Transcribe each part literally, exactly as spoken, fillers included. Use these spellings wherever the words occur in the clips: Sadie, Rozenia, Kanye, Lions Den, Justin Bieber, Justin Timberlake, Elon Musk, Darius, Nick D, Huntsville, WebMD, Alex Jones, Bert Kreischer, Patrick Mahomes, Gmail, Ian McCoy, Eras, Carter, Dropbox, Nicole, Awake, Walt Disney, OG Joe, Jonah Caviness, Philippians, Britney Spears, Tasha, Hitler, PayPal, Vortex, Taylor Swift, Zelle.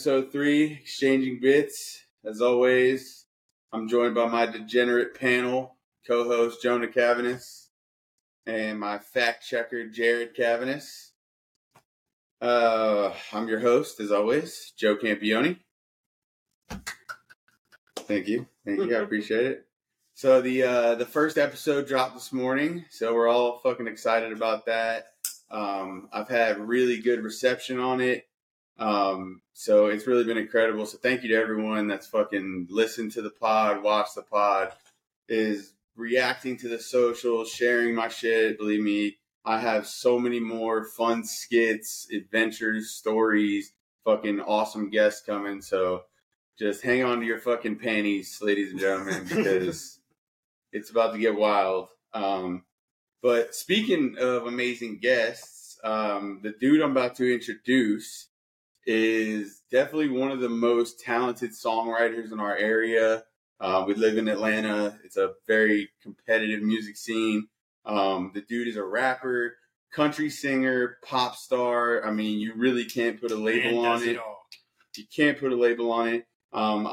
episode three, Exchanging Bits. As always, I'm joined by my degenerate panel co-host, Jonah Caviness, and my fact checker, Jared Caviness. Uh, I'm your host, as always, Joe Campione. Thank you. Thank you. I appreciate it. So the uh, the first episode dropped this morning, so we're all fucking excited about that. Um, I've had really good reception on it. Um, so it's really been incredible. So thank you to everyone that's fucking listened to the pod, watched the pod, is reacting to the social, sharing my shit. Believe me, I have so many more fun skits, adventures, stories, fucking awesome guests coming. So just hang on to your fucking panties, ladies and gentlemen, because it's about to get wild. Um, but speaking of amazing guests, um, the dude I'm about to introduce is definitely one of the most talented songwriters in our area. Uh, we live in Atlanta. It's a very competitive music scene. Um, the dude is a rapper, country singer, pop star. I mean, you really can't put a label on it. You can't put a label on it. Um,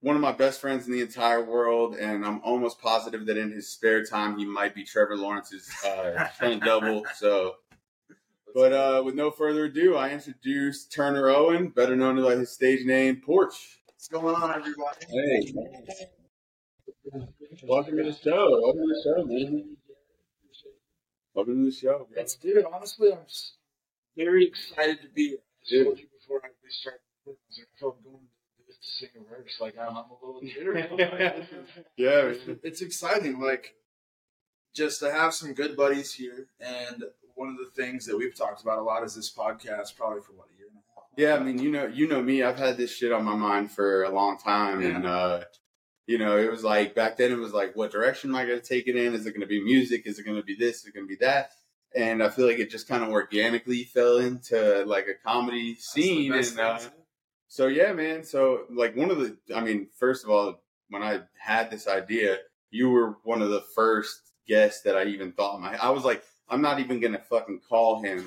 one of my best friends in the entire world, and I'm almost positive that in his spare time, he might be Trevor Lawrence's uh, front double. So... But uh, with no further ado, I introduce Turner Owen, better known as like his stage name, Porch. What's going on, everybody? Hey. Welcome to the show. Welcome to the show, man. Welcome to the show. Bro. That's dude. Honestly, I'm very excited to be here. I told you before I started recording, I felt going to this to sing a verse. Like, I'm a little jittery. Yeah. It's exciting. Like, just to have some good buddies here. And one of the things that we've talked about a lot is this podcast, probably for what, a year and a half. Yeah, I mean, you know, you know me. I've had this shit on my mind for a long time, yeah. and uh, you know, it was like back then. It was like, what direction am I going to take it in? Is it going to be music? Is it going to be this? Is it going to be that? And I feel like it just kind of organically fell into like a comedy scene. And uh, so yeah, man. So like one of the, I mean, first of all, when I had this idea, you were one of the first guests that I even thought in my. I was like. I'm not even going to fucking call him.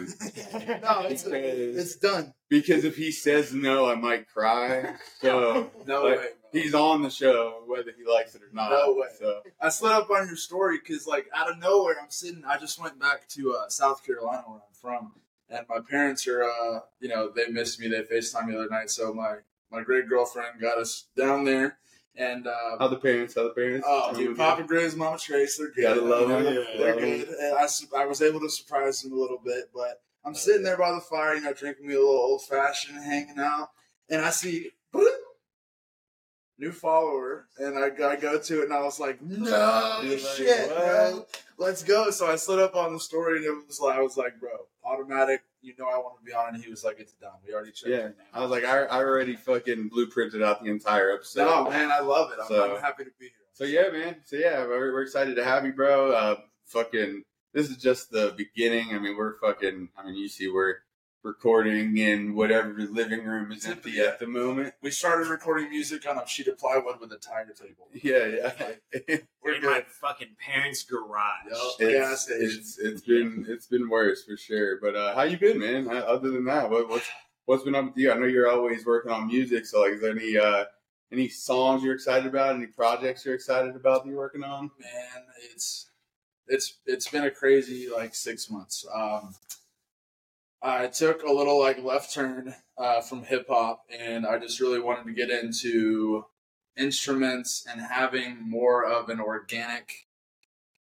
No, it's, it's done. Because if he says no, I might cry. So no like, way. Bro. He's on the show, whether he likes it or not. No way. So. I slid up on your story because, like, out of nowhere, I'm sitting. I just went back to uh, South Carolina, where I'm from. And my parents are, uh, you know, they missed me. They FaceTimed me the other night. So my, my great girlfriend got us down there. And uh, other parents, other parents. Oh, dude, Papa Grizz, Mama Trace, they're good. Gotta love them. Yeah, they're good. And I, I was able to surprise them a little bit, but I'm oh, sitting yeah. there by the fire, you know, drinking me a little old fashioned, hanging out, and I see boop, new follower, and I, I go to it, and I was like, no dude, shit, like, bro, let's go. So I slid up on the story, and it was like, I was like, bro, automatic. You know I want to be on, and he was like, it's done. We already checked yeah. it. I was like, I, I already fucking blueprinted out the entire episode. Oh, no, man, I love it. I'm, so, I'm happy to be here. So, yeah, man. So, yeah, we're, we're excited to have you, bro. Uh, fucking, this is just the beginning. I mean, we're fucking, I mean, you see, we're recording in whatever living room is empty at the moment. We started recording music on a sheet of plywood with a tire table. Yeah, yeah. Like, we're in my fucking parents' garage. Yep. It's, it's, it's been it's been worse for sure. But uh, how you been, man? How, other than that, what, what's what's been up with you? I know you're always working on music. So, like, is there any uh, any songs you're excited about? Any projects you're excited about that you're working on? Man, it's it's it's been a crazy like six months. Um, I took a little like left turn uh, from hip hop, and I just really wanted to get into instruments and having more of an organic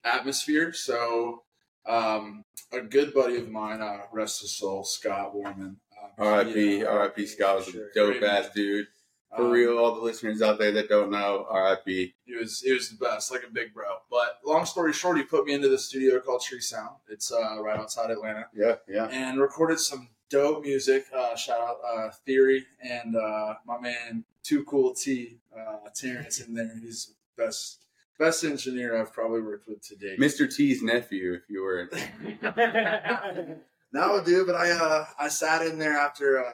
atmosphere. So um, a good buddy of mine, uh, rest his soul, Scott Warman. Uh, R I P. R I P. Scott was sure. a dope ass dude. For um, real, all the listeners out there that don't know, R I P. He was he was the best, like a big bro. But long story short, he put me into this studio called Tree Sound. It's uh, right outside Atlanta. Yeah, yeah. And recorded some dope music. Uh, shout out uh, Theory and uh, my man Too Cool T, uh, Terrence in there. He's the best best engineer I've probably worked with to date. Mister T's nephew, if you were. No, dude. But I uh, I sat in there after. Uh,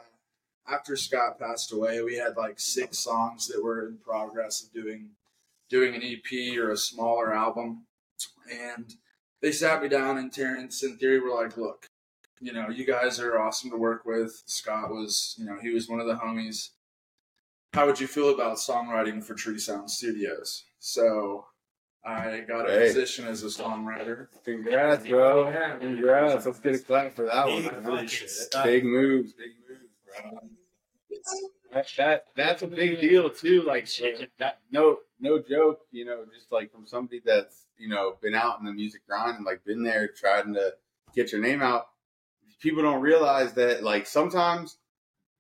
After Scott passed away, we had like six songs that were in progress of doing doing an E P or a smaller album. And they sat me down, and Terrence and Theory were like, look, you know, you guys are awesome to work with. Scott was, you know, he was one of the homies. how would you feel about songwriting for Tree Sound Studios? So I got a hey. position as a songwriter. Congrats, bro. Yeah, congrats. Let's get a clap for that one. Big moves. Big moves, bro. That, that that's a big deal too. Like that, no no joke, you know, just like from somebody that's, you know, been out in the music grind and like been there trying to get your name out. People don't realize that like sometimes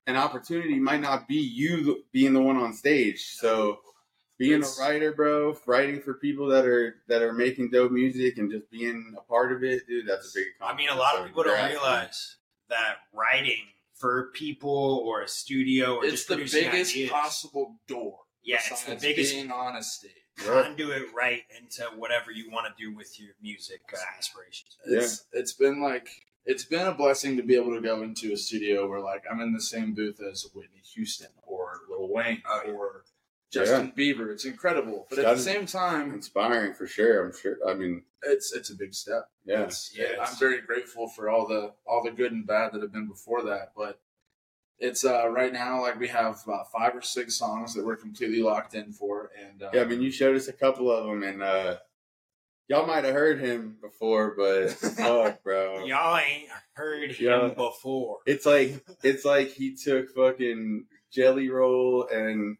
an opportunity might not be you being the one on stage. So being it's, a writer, bro, writing for people that are that are making dope music and just being a part of it, dude, that's a big accomplishment. I mean, a lot so of people don't realize that writing for people or a studio or it's just the biggest ideas. possible door. Yeah, it's the biggest being on a stage. Conduit right into whatever you want to do with your music uh, aspirations. It's yeah. it's been like it's been a blessing to be able to go into a studio where like I'm in the same booth as Whitney Houston or Lil Wayne oh, yeah. or Justin yeah. Bieber. It's incredible. But it's at the same time inspiring for sure, I'm sure. I mean it's it's a big step. Yeah. It's, yeah it's, I'm very grateful for all the all the good and bad that have been before that. But it's uh, right now like we have about five or six songs that we're completely locked in for and um, yeah, I mean you showed us a couple of them and uh, y'all might have heard him before, but fuck, bro. Y'all ain't heard him before. It's like it's like he took fucking Jelly Roll and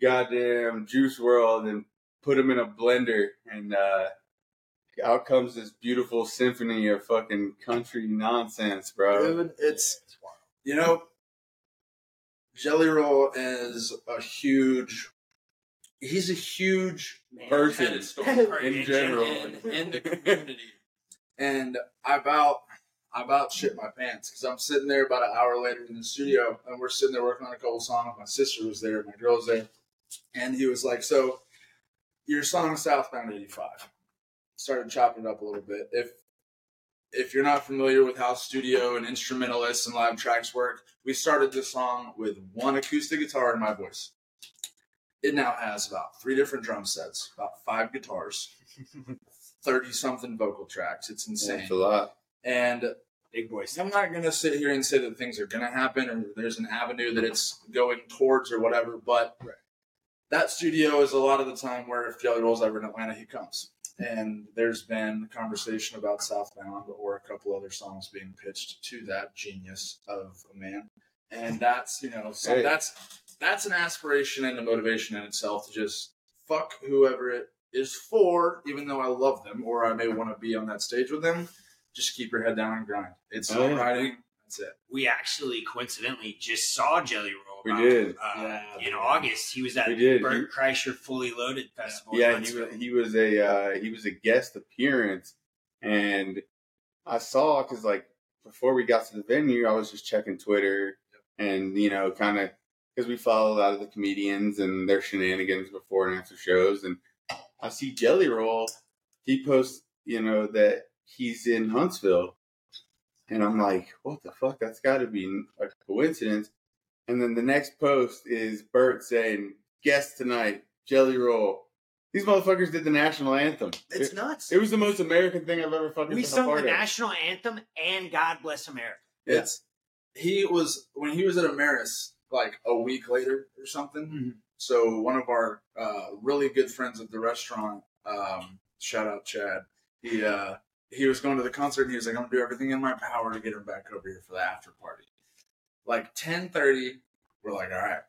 goddamn Juice world and put them in a blender and uh out comes this beautiful symphony of fucking country nonsense, bro. Dude, it's, it's wild. You know, Jelly Roll is a huge he's a huge Man, person in general in, in the community. And I about I about shit my pants because I'm sitting there about an hour later in the studio and we're sitting there working on a couple songs. My sister was there, my girl was there. And he was like, so your song Southbound eighty-five, started chopping it up a little bit. If if you're not familiar with how studio and instrumentalists and live tracks work, we started this song with one acoustic guitar and my voice. It now has about three different drum sets, about five guitars, thirty-something vocal tracks. It's insane. That's a lot. And big voice. I'm not going to sit here and say that things are going to happen or there's an avenue that it's going towards or whatever, but... Right. That studio is a lot of the time where if Jelly Roll's ever in Atlanta, he comes. And there's been conversation about Southbound or a couple other songs being pitched to that genius of a man. And that's, you know, so hey. that's that's an aspiration and a motivation in itself to just fuck whoever it is for, even though I love them or I may want to be on that stage with them. Just keep your head down and grind. It's oh. songwriting. That's it. We actually coincidentally just saw Jelly Roll. We about, did. Uh, yeah. In August, he was at the Bert Kreischer Fully Loaded Festival. Yeah, he was, he was a uh, he was a guest appearance, and I saw because like before we got to the venue, I was just checking Twitter and you know kind of because we follow a lot of the comedians and their shenanigans before and after shows, and I see Jelly Roll. He posts you know that he's in Huntsville, and I'm like, what the fuck? That's got to be a coincidence. And then the next post is Bert saying, guest tonight, Jelly Roll. These motherfuckers did the national anthem. It's it, nuts. It was the most American thing I've ever fucking we been a part of. We sung the national anthem and God Bless America. Yeah. It's He was, when he was at Eras, like a week later or something. Mm-hmm. So one of our uh, really good friends at the restaurant, um, shout out Chad, he, uh, he was going to the concert and he was like, I'm going to do everything in my power to get him back over here for the after party. Like ten thirty, we're like, all right,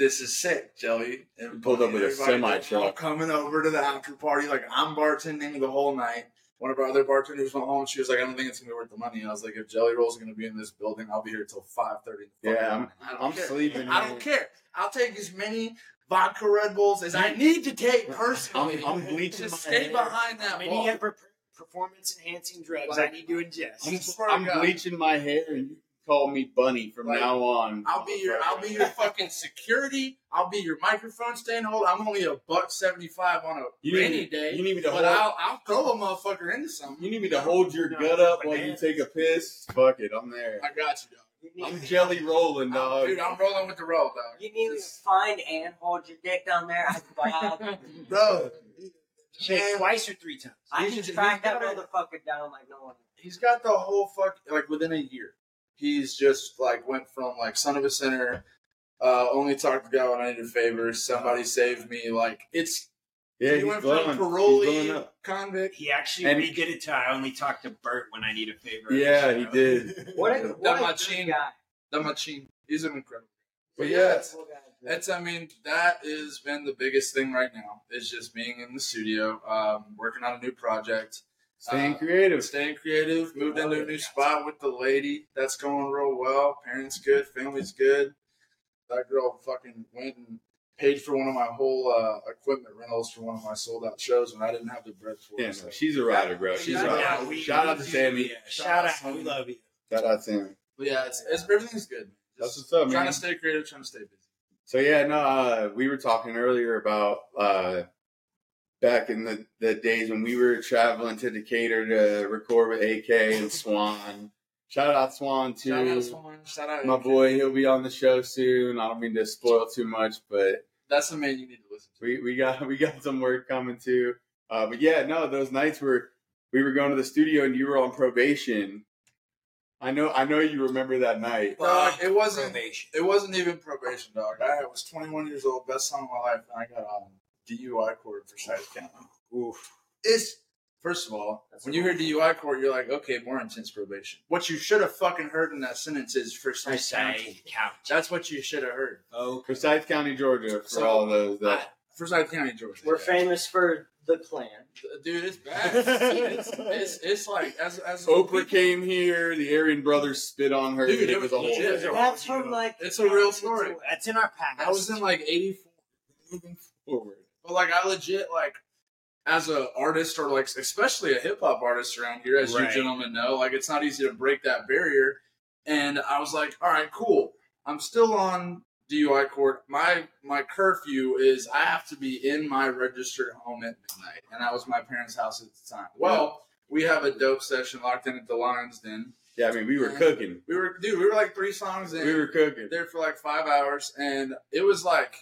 this is sick, Jelly. And we pulled up with a semi-truck. Coming over to the after party, like I'm bartending the whole night. One of our other bartenders went home, and she was like, I don't think it's going to be worth the money. And I was like, if Jelly Roll's going to be in this building, I'll be here until five thirty. Yeah, I'm, I don't I'm care. sleeping. I don't care. I'll take as many vodka Red Bulls as I need to take personally. I'm, I'm bleaching Just my stay hair. behind that many ever performance-enhancing drugs like, I need to ingest. I'm, I'm bleaching my hair and you call me Bunny from like, now on. I'll be your I'll be your fucking security. I'll be your microphone stand hold. I'm only a buck seventy five on a you rainy need, day. You need me to but hold. I'll, I'll throw a motherfucker into something. You need me to hold your gut up while you take a piss. Fuck it, I'm there. I got you, dog. You I'm jelly rolling, dog. Dude, I'm rolling with the roll, dog. You need to find and hold your dick down there. I can bro. Shake twice or three times. I can track that motherfucker down like no one. He's got the whole fuck like within a year. He's just like went from like son of a sinner Uh, only talk to God when I need a favor. Somebody save me. Like, it's... Yeah, he went blowing, from parolee convict. He actually and redid it to I only talk to Bert when I need a favor. Yeah, he did. What a, what that machine guy. That machine. He's an incredible guy. But yeah, that's, that's, I mean, that has been the biggest thing right now. It's just being in the studio, um, working on a new project. Staying uh, creative. Staying creative. Moved oh, into a new God. spot with the lady. That's going real well. Parents good. Family's good. That girl fucking went and paid for one of my whole uh, equipment rentals for one of my sold-out shows when I didn't have the bread for it. Yeah, so. She's a rider, bro. She's yeah, a rider. Yeah, we, Shout we, out to Sammy. Yeah. Shout, Shout out. We love you. Shout out, Sammy. But yeah, it's, it's, everything's good. Just That's what's up, trying man. Trying to stay creative, trying to stay busy. So, yeah, no, uh, we were talking earlier about uh, back in the, the days when we were traveling to Decatur to record with A K and Swan. Shout out Swan, too. Shout out Swan. Shout out My A K. Boy, he'll be on the show soon. I don't mean to spoil too much, but... That's the man you need to listen to. We we got we got some work coming too, uh, but yeah, no, those nights were we were going to the studio and you were on probation. I know I know you remember that night. Dog, it wasn't probation. It wasn't even probation, dog. I was twenty-one years old, best time of my life, and I got on D U I court for Scythe County. Oof. It's first of all, That's when you hear D U I court, you're like, okay, more intense probation. What you should have fucking heard in that sentence is for Scythe County. County. That's what you should have heard. Oh, for Scythe County, Georgia, for so, all those. That... I, for Scythe County, Georgia. We're yeah. famous for the Klan. Dude, it's bad. it's, it's, it's like, as, as Oprah people, came here, the Aryan brothers spit on her. Dude, it, it was a whole thing. That's from know. like. It's a real story. That's in our past. I was in like eighty-four. Moving forward. But like, I legit, like, as an artist or like, especially a hip hop artist around here, as right. you gentlemen know, like it's not easy to break that barrier. And I was like, all right, cool. I'm still on D U I court. My, my curfew is I have to be in my registered home at midnight. And that was my parents' house at the time. Well, yeah. we have a dope session locked in at the Lions Den. Yeah. I mean, we were cooking. We were, dude, we were like three songs in. We were cooking there for like five hours. And it was like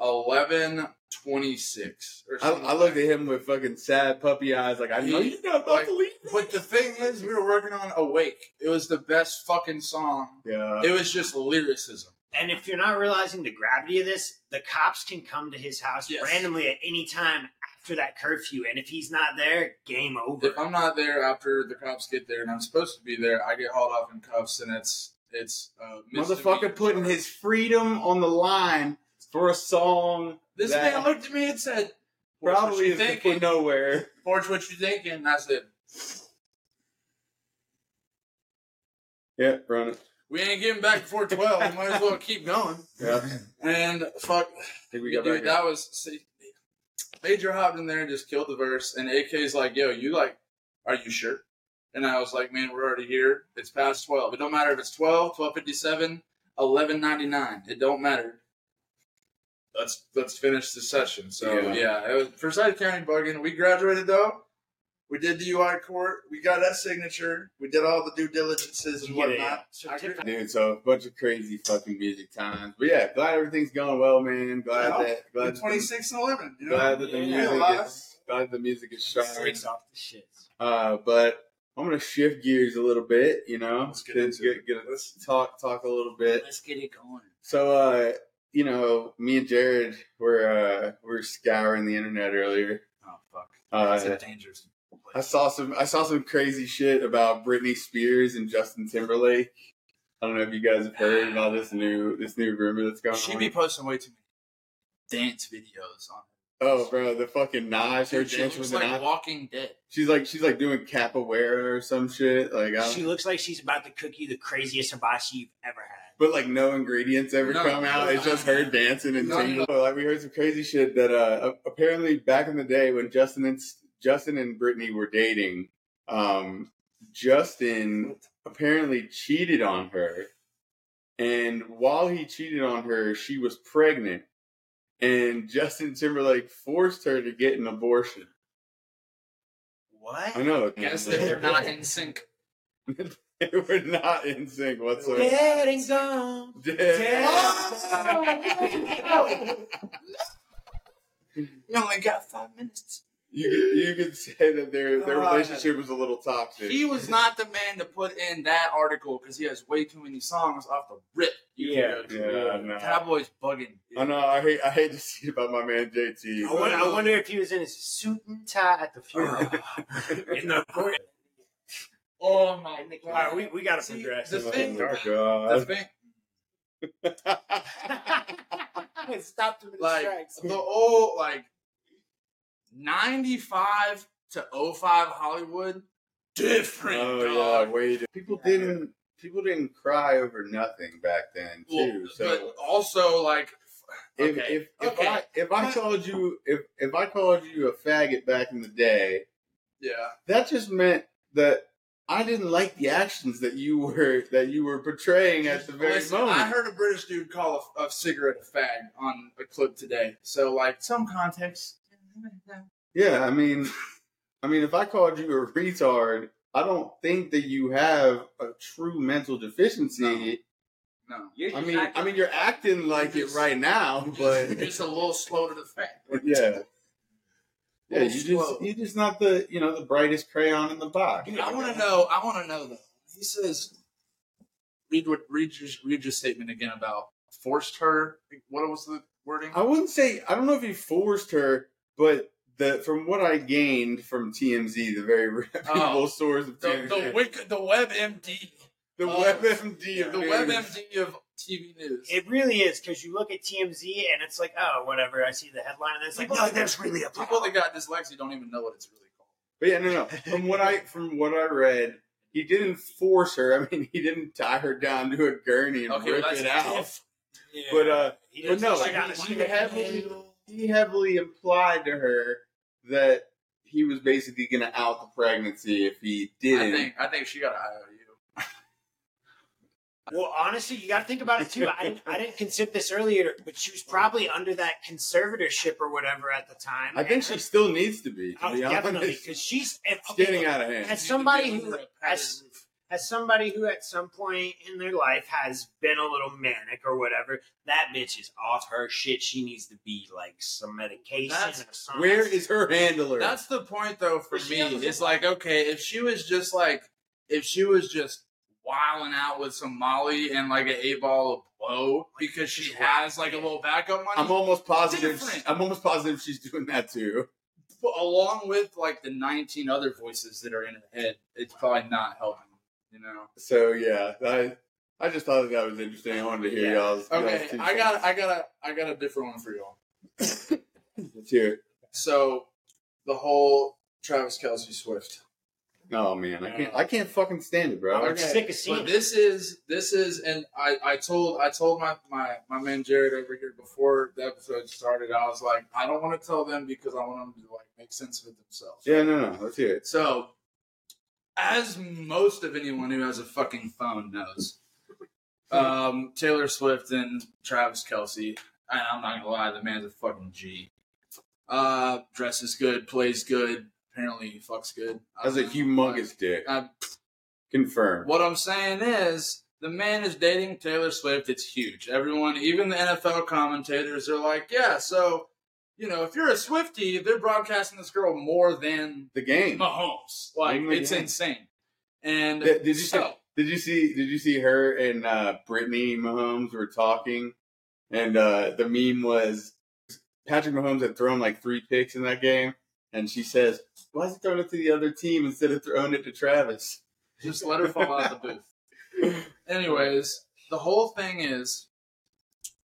eleven twenty-six or something. I, I looked at him with fucking sad puppy eyes like, I know you're not about like, to leave me. But the thing is, we were working on Awake. It was the best fucking song. Yeah. It was just lyricism. And if you're not realizing the gravity of this, the cops can come to his house yes. randomly at any time after that curfew. And if he's not there, game over. If I'm not there after the cops get there and I'm supposed to be there, I get hauled off in cuffs and it's... it's uh, motherfucker putting his freedom on the line for a song. This man looked at me and said, probably is from nowhere. Porch, what you thinking? And I said, yeah, run it. We ain't getting back before twelve. We might as well keep going. Yeah. And fuck. Think we got dude, back that was, see, Major hopped in there and just killed the verse. And A K's like, yo, you like, are you sure? And I was like, man, we're already here. It's past twelve. It don't matter if it's twelve, twelve fifty-seven, eleven ninety-nine. It don't matter. Let's let's finish the session. So, yeah, yeah it was Forsyth County bugging. We graduated, though. We did the U I court. We got that signature. We did all the due diligences and whatnot. Yeah, yeah. Dude, so a bunch of crazy fucking music times. But, yeah, glad everything's going well, man. Glad yeah, that... Glad twenty-six and eleven. You know? Glad that the yeah, music yeah. is... Glad the music is shining. Off the shit. Uh, but I'm going to shift gears a little bit, you know. Let's get into get, get, it. Let's talk, talk a little bit. Let's get it going. So, uh... you know, me and Jared were uh, we were scouring the internet earlier. Oh fuck, that's uh, a dangerous place. I saw some I saw some crazy shit about Britney Spears and Justin Timberlake. I don't know if you guys have heard about this new this new rumor that's going she on. She be posting way too many dance videos on. Oh, bro, the fucking knives. Her she looks like knife. Walking Dead. She's like she's like doing capoeira or some shit. Like I she looks like she's about to cook you the craziest hibachi you've ever had. But, like, no ingredients ever no, come no, out. No, it's no, just no. her dancing and singing. No, no. Like, we heard some crazy shit that uh, apparently back in the day when Justin and, Justin and Britney were dating, um, Justin apparently cheated on her. And while he cheated on her, she was pregnant. And Justin Timberlake forced her to get an abortion. What? I know. Guess they're not in sync. They were not in sync whatsoever. Getting gone. Dead. Oh. You only got five minutes. You you could say that their their relationship was a little toxic. He was not the man to put in that article because he has way too many songs off the rip. You yeah, can go to yeah, no. Cowboys bugging. I oh, know. I hate I hate to see about my man J T. I wonder, I wonder if he was in his suit and tie at the funeral. in the court. Oh my! All right, we we gotta see, progress. The thing, oh, God. The thing. It stopped him in like, strikes. The old like. ninety-five to oh five Hollywood, different. Oh dog. Yeah, way different. People didn't people didn't cry over nothing back then too. Well, so but also like, if okay. if, if okay. I if I told you if if I called you a faggot back in the day, yeah, that just meant that I didn't like the actions that you were that you were portraying at the very Listen, moment. I heard a British dude call a, a cigarette a fag on a clip today. So like some context. Yeah, I mean, I mean, if I called you a retard, I don't think that you have a true mental deficiency. No, no. You're I mean, acting, I mean, you're acting like you're just, it right now, but you're just a little slow to the fact. Yeah, yeah, you just you're just not the you know the brightest crayon in the box. Dude, I want to know. I want to know though. He says, read what read your, read your statement again about forced her. What was the wording? I wouldn't say. I don't know if he forced her. But the from what I gained from T M Z, the very reputable oh, source of T M Z, the the, Wik, the WebMD, the oh, WebMD, of the WebMD of T V news. It really is because you look at T M Z and it's like, oh, whatever. I see the headline and it's like, no, that's really a problem. People that got dyslexia don't even know what it's really called. But yeah, no, no. From what I from what I read, he didn't force her. I mean, he didn't tie her down to a gurney and okay, rip well, it out. Yeah. But uh, but no, like, she had. He heavily implied to her that he was basically going to out the pregnancy if he didn't. I think, I think she got an I O U. Well, honestly, you got to think about it, too. I, I didn't consider this earlier, but she was probably under that conservatorship or whatever at the time. I think she still needs to be, to oh, be definitely, because she's if, okay, getting look, out of hand. As somebody who... As, As somebody who at some point in their life has been a little manic or whatever, that bitch is off her shit. She needs to be like some medication that's, or something. Where is her handler? That's the point though for me. It's like, okay, if she was just like if she was just wilding out with some Molly and like an eight ball of blow because she has like a little backup money. I'm almost positive different. I'm almost positive she's doing that too. But along with like the nineteen other voices that are in her head, it's probably not helping. You know? So yeah, I I just thought that, that was interesting. I wanted to hear yeah. y'all's. Okay, y'all's I got I got a I got a different one for y'all. Let's hear it. So the whole Travis Kelce Swift. Oh man, I can't I can't fucking stand it, bro. I'm okay. sick of seeing. But this is this is, and I, I told I told my, my, my man Jared over here before the episode started. I was like, I don't want to tell them because I want them to like make sense of it themselves. Yeah, no, no. Let's hear it. So. As most of anyone who has a fucking phone knows, um, Taylor Swift and Travis Kelce, and I'm not gonna lie, the man's a fucking G. Uh, dresses good, plays good, apparently he fucks good. That's a humongous dick. I, Confirmed. What I'm saying is, the man is dating Taylor Swift, it's huge. Everyone, even the N F L commentators are like, yeah, so, you know, if you're a Swiftie, they're broadcasting this girl more than the game. Mahomes, like game it's game. Insane. And did, did you so, see, did you see did you see her and uh, Britney Mahomes were talking, and uh, the meme was Patrick Mahomes had thrown like three picks in that game, and she says, "Why is he throwing it to the other team instead of throwing it to Travis?" Just let her fall out of the booth. Anyways, the whole thing is.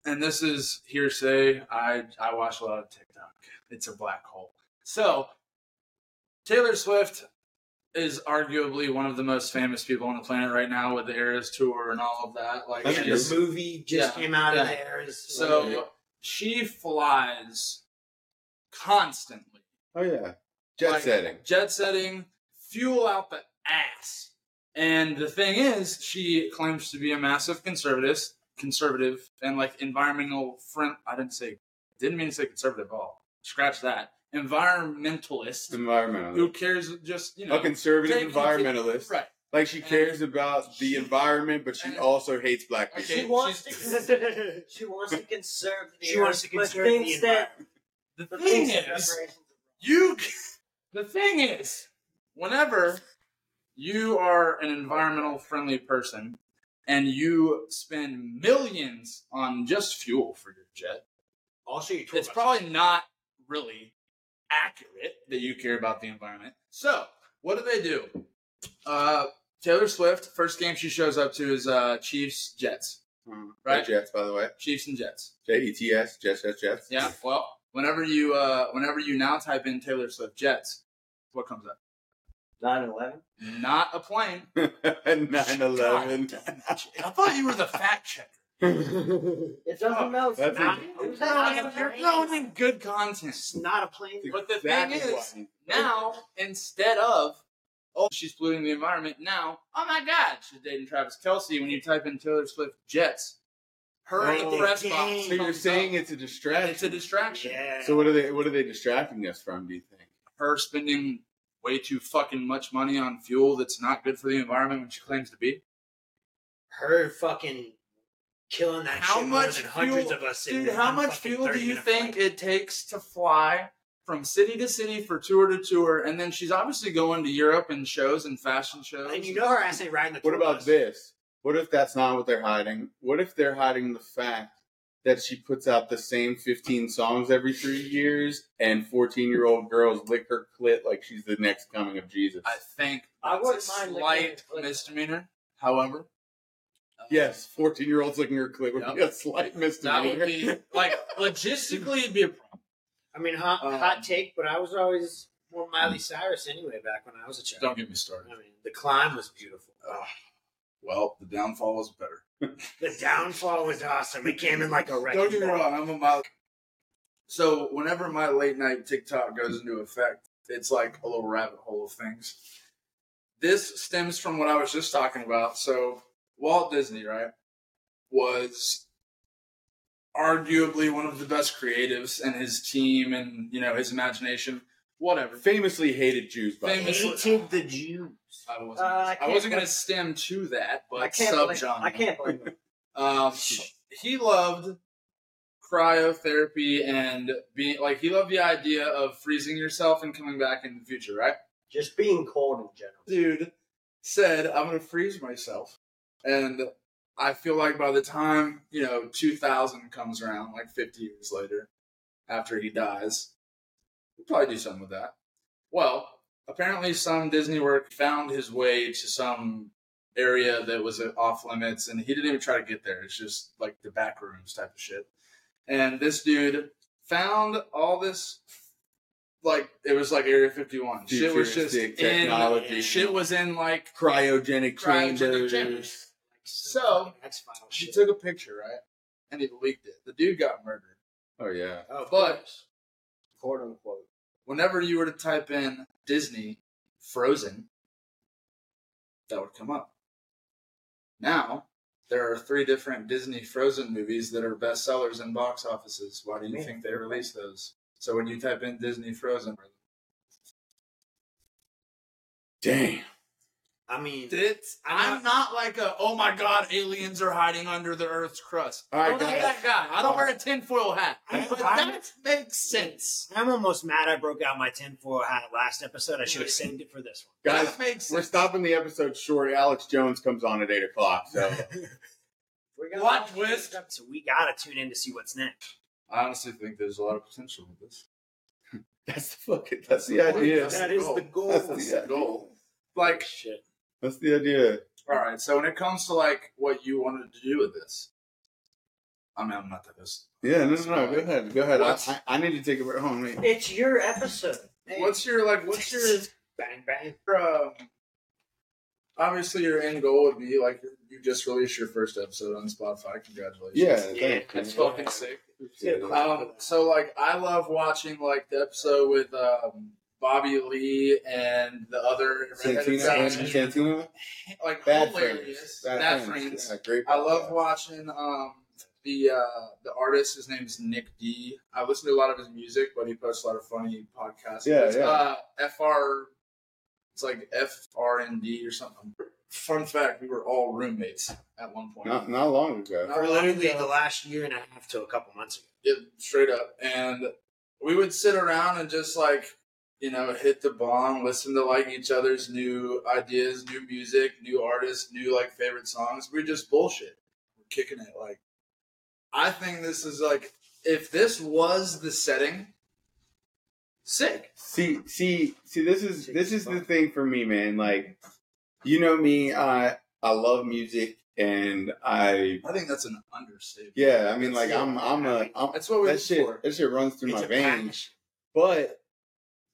And this is hearsay. I, I watch a lot of TikTok. It's a black hole. So, Taylor Swift is arguably one of the most famous people on the planet right now with the Eras tour and all of that. Like, yeah, the movie just yeah, came out yeah. of the Eras. So, yeah. she flies constantly. Oh, yeah. Jet like, setting. Jet setting. Fuel out the ass. And the thing is, she claims to be a massive conservative. Conservative and like environmental friend. I didn't say, didn't mean to say conservative at all. Scratch that. Environmentalist. Environmentalist. Who cares? Just you know, a conservative environmentalist. Right. Like she cares and about she, the environment, but she also hates black people. Okay, she wants to. She wants to conserve. The she wants to conserve the environment. That, the, the thing, thing is, you. Can, The thing is, whenever you are an environmental friendly person and you spend millions on just fuel for your jet, I'll show you it's probably not really accurate that you care about the environment. So, what do they do? Uh, Taylor Swift, first game she shows up to is uh, Chiefs Jets. Mm, right? Jets, by the way. Chiefs and Jets. J E T S, Jets, Jets, Jets. Yeah, well, whenever you uh, whenever you now type in Taylor Swift Jets, what comes up? nine eleven? Not a plane. nine eleven. I thought you were the fact checker. It doesn't oh, matter. That's not, it's not, not you're throwing good content. It's not a plane. But the thing is, why. now, instead of, oh, she's polluting the environment, now, oh my God, she's dating Travis Kelce. When you type in Taylor Swift Jets, her oh, press box. So you're saying up. It's a distraction. It's a distraction. Yeah. So what are they? What are they distracting us from, do you think? Her spending way too fucking much money on fuel that's not good for the environment when she claims to be. Her fucking... Killing that how shit much more than fuel, hundreds of us. Dude, how much fuel do you think flight. It takes to fly from city to city for tour to tour? And then she's obviously going to Europe and shows and fashion shows. And you know her ass ain't riding the tour What about bus. This? What if that's not what they're hiding? What if they're hiding the fact that she puts out the same fifteen songs every three years and fourteen-year-old girls lick her clit like she's the next coming of Jesus? I think I that's a slight misdemeanor, however. Yes, fourteen-year-olds licking her clit would yep. be a slight misdemeanor. That would be, like, logistically, it'd be a problem. I mean, hot, um, hot take, but I was always more Miley Cyrus anyway back when I was a child. Don't get me started. I mean, the climb was beautiful. Uh, well, the downfall was better. The downfall was awesome. It came in like a wrecking ball. Don't get me wrong, I'm a Miley. So whenever my late-night TikTok goes into effect, it's like a little rabbit hole of things. This stems from what I was just talking about, so... Walt Disney, right, was arguably one of the best creatives, and his team and, you know, his imagination, whatever. Famously hated Jews, by the way. Hated the Jews. I wasn't, uh, I I wasn't going to stem to that, but subgenre. I can't blame him. Um, he loved cryotherapy and being, like, he loved the idea of freezing yourself and coming back in the future, right? Just being cold in general. Dude said, I'm going to freeze myself. And I feel like by the time, you know, two thousand comes around, like fifty years later, after he dies, we'll probably do something with that. Well, apparently some Disney work found his way to some area that was off limits, and he didn't even try to get there. It's just like the back rooms type of shit. And this dude found all this, like, it was like Area fifty-one. Shit was just technology. In, shit was in, like, Cryogenic, cryogenic chambers. chambers. So, she shit. took a picture, right? And he leaked it. The dude got murdered. Oh, yeah. Oh, but, quote unquote, whenever you were to type in Disney Frozen, that would come up. Now, there are three different Disney Frozen movies that are bestsellers in box offices. Why do you Man. think they release those? So when you type in Disney Frozen. Damn. I mean, it's, I'm, I'm not like a, oh my God, aliens are hiding under the Earth's crust. All right, I don't guys. like that guy. I don't wear a tinfoil hat. But that makes sense. I'm almost mad I broke out my tinfoil hat last episode. I should have saved it for this one. Guys, that makes sense. We're stopping the episode short. Alex Jones comes on at eight o'clock. So. What twist? So we got to tune in to see what's next. I honestly think there's a lot of potential with this. That's the fucking, that's, that's the idea. That's that the is the goal. That's, that's the goal. Like, shit. That's the idea. All right. So when it comes to like what you wanted to do with this, I mean, I'm not that this. Yeah, no, no, no. Go ahead. Go ahead. I, I need to take it home. Wait. It's your episode. Hey. What's your like? What's your bang bang? Um, obviously, your end goal would be like you just released your first episode on Spotify. Congratulations. Yeah, yeah, that's fucking sick. Yeah. Um, so like, I love watching like the episode with um. Bobby Lee and the other Santino, like Bad hilarious. Friends. Bad, Bad Friends. friends. Yeah, I love watching um, the uh, the artist. His name is Nick D. I listen to a lot of his music, but he posts a lot of funny podcasts. Yeah, it's, yeah. Uh, F R, it's like F R N D or something. Fun fact: we were all roommates at one point. Not, not long ago. Not literally long ago. The last year and a half to a couple months ago. Yeah, straight up, and we would sit around and just like. you know, hit the bong, listen to like each other's new ideas, new music, new artists, new like favorite songs. We're just bullshit. We're kicking it. Like, I think this is like, if this was the setting, sick. See, see, see, this is, this is the thing for me, man. Like, you know me, I, I love music. And I, I think that's an understatement. Yeah, I mean, like yeah. I'm, I'm a, I'm, that's what we're that shit, for. That shit runs through it's my veins. But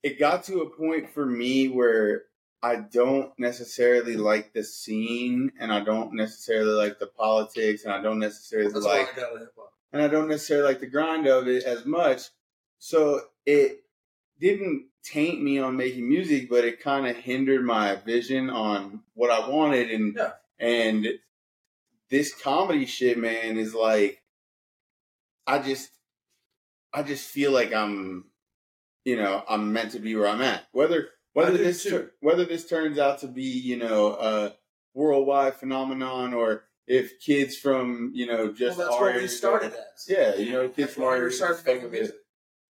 it got to a point for me where I don't necessarily like the scene, and I don't necessarily like the politics, and I don't necessarily that's like, why I got hip hop. And I don't necessarily like the grind of it as much. So it didn't taint me on making music, but it kind of hindered my vision on what I wanted, and yeah. and. This comedy shit, man, is like, I just, I just feel like I'm, you know, I'm meant to be where I'm at. Whether whether this tur- whether this turns out to be, you know, a worldwide phenomenon, or if kids from, you know, just well, that's where we started as. Yeah, you know, kids from our started making music.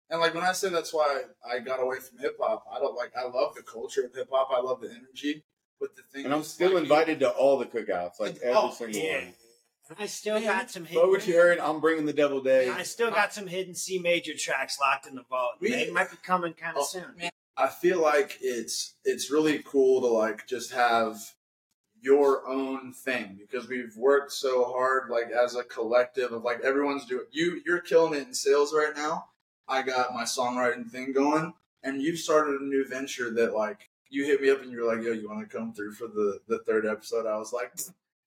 And like when I say that's why I got away from hip hop, I don't like I love the culture of hip hop. I love the energy. But the thing and I'm still like, invited you, to all the cookouts, like every oh, single yeah. one. I still yeah. got some. But what you heard, I'm bringing the Devil Day. I still got some hidden C major tracks locked in the vault. Really? They might be coming kind of oh, soon. Man. I feel like it's it's really cool to like just have your own thing, because we've worked so hard, like as a collective of like everyone's doing. You you're killing it in sales right now. I got my songwriting thing going, and you've started a new venture that like. You hit me up and you were like, "Yo, you want to come through for the, the third episode?" I was like,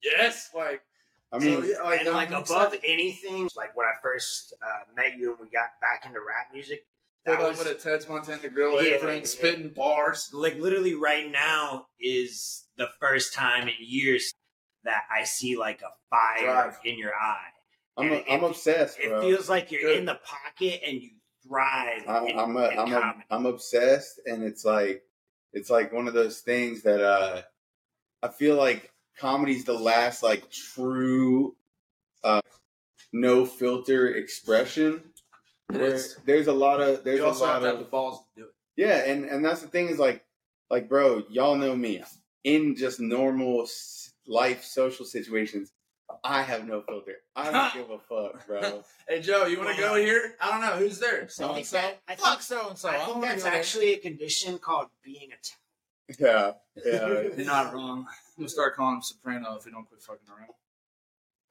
"Yes!" Like, I mean, so, yeah, like, and like above excited. Anything, like when I first uh, met you and we got back into rap music, that was with a Ted's Montana Grill yeah, apron, yeah. spitting bars. Like literally, right now is the first time in years that I see like a fire Drive. in your eye. I'm a, it, I'm obsessed. It bro. feels like you're Good. in the pocket and you thrive. I'm in, I'm a, in I'm, a, I'm obsessed, and it's like. It's like one of those things that uh, I feel like comedy's the last like true, uh, no filter expression. Where there's a lot of there's you also a lot have, of, have the balls to do it. Yeah, and, and that's the thing is like like bro, y'all know me in just normal life social situations. I have no filter. I don't give a fuck, bro. Hey, Joe, you want to go here? I don't know. Who's there? So-and-so? Fuck so-and-so. I think that's actually a condition called being a talent. Yeah. Yeah. You're not wrong. I'm going to start calling him Soprano if we don't quit fucking around.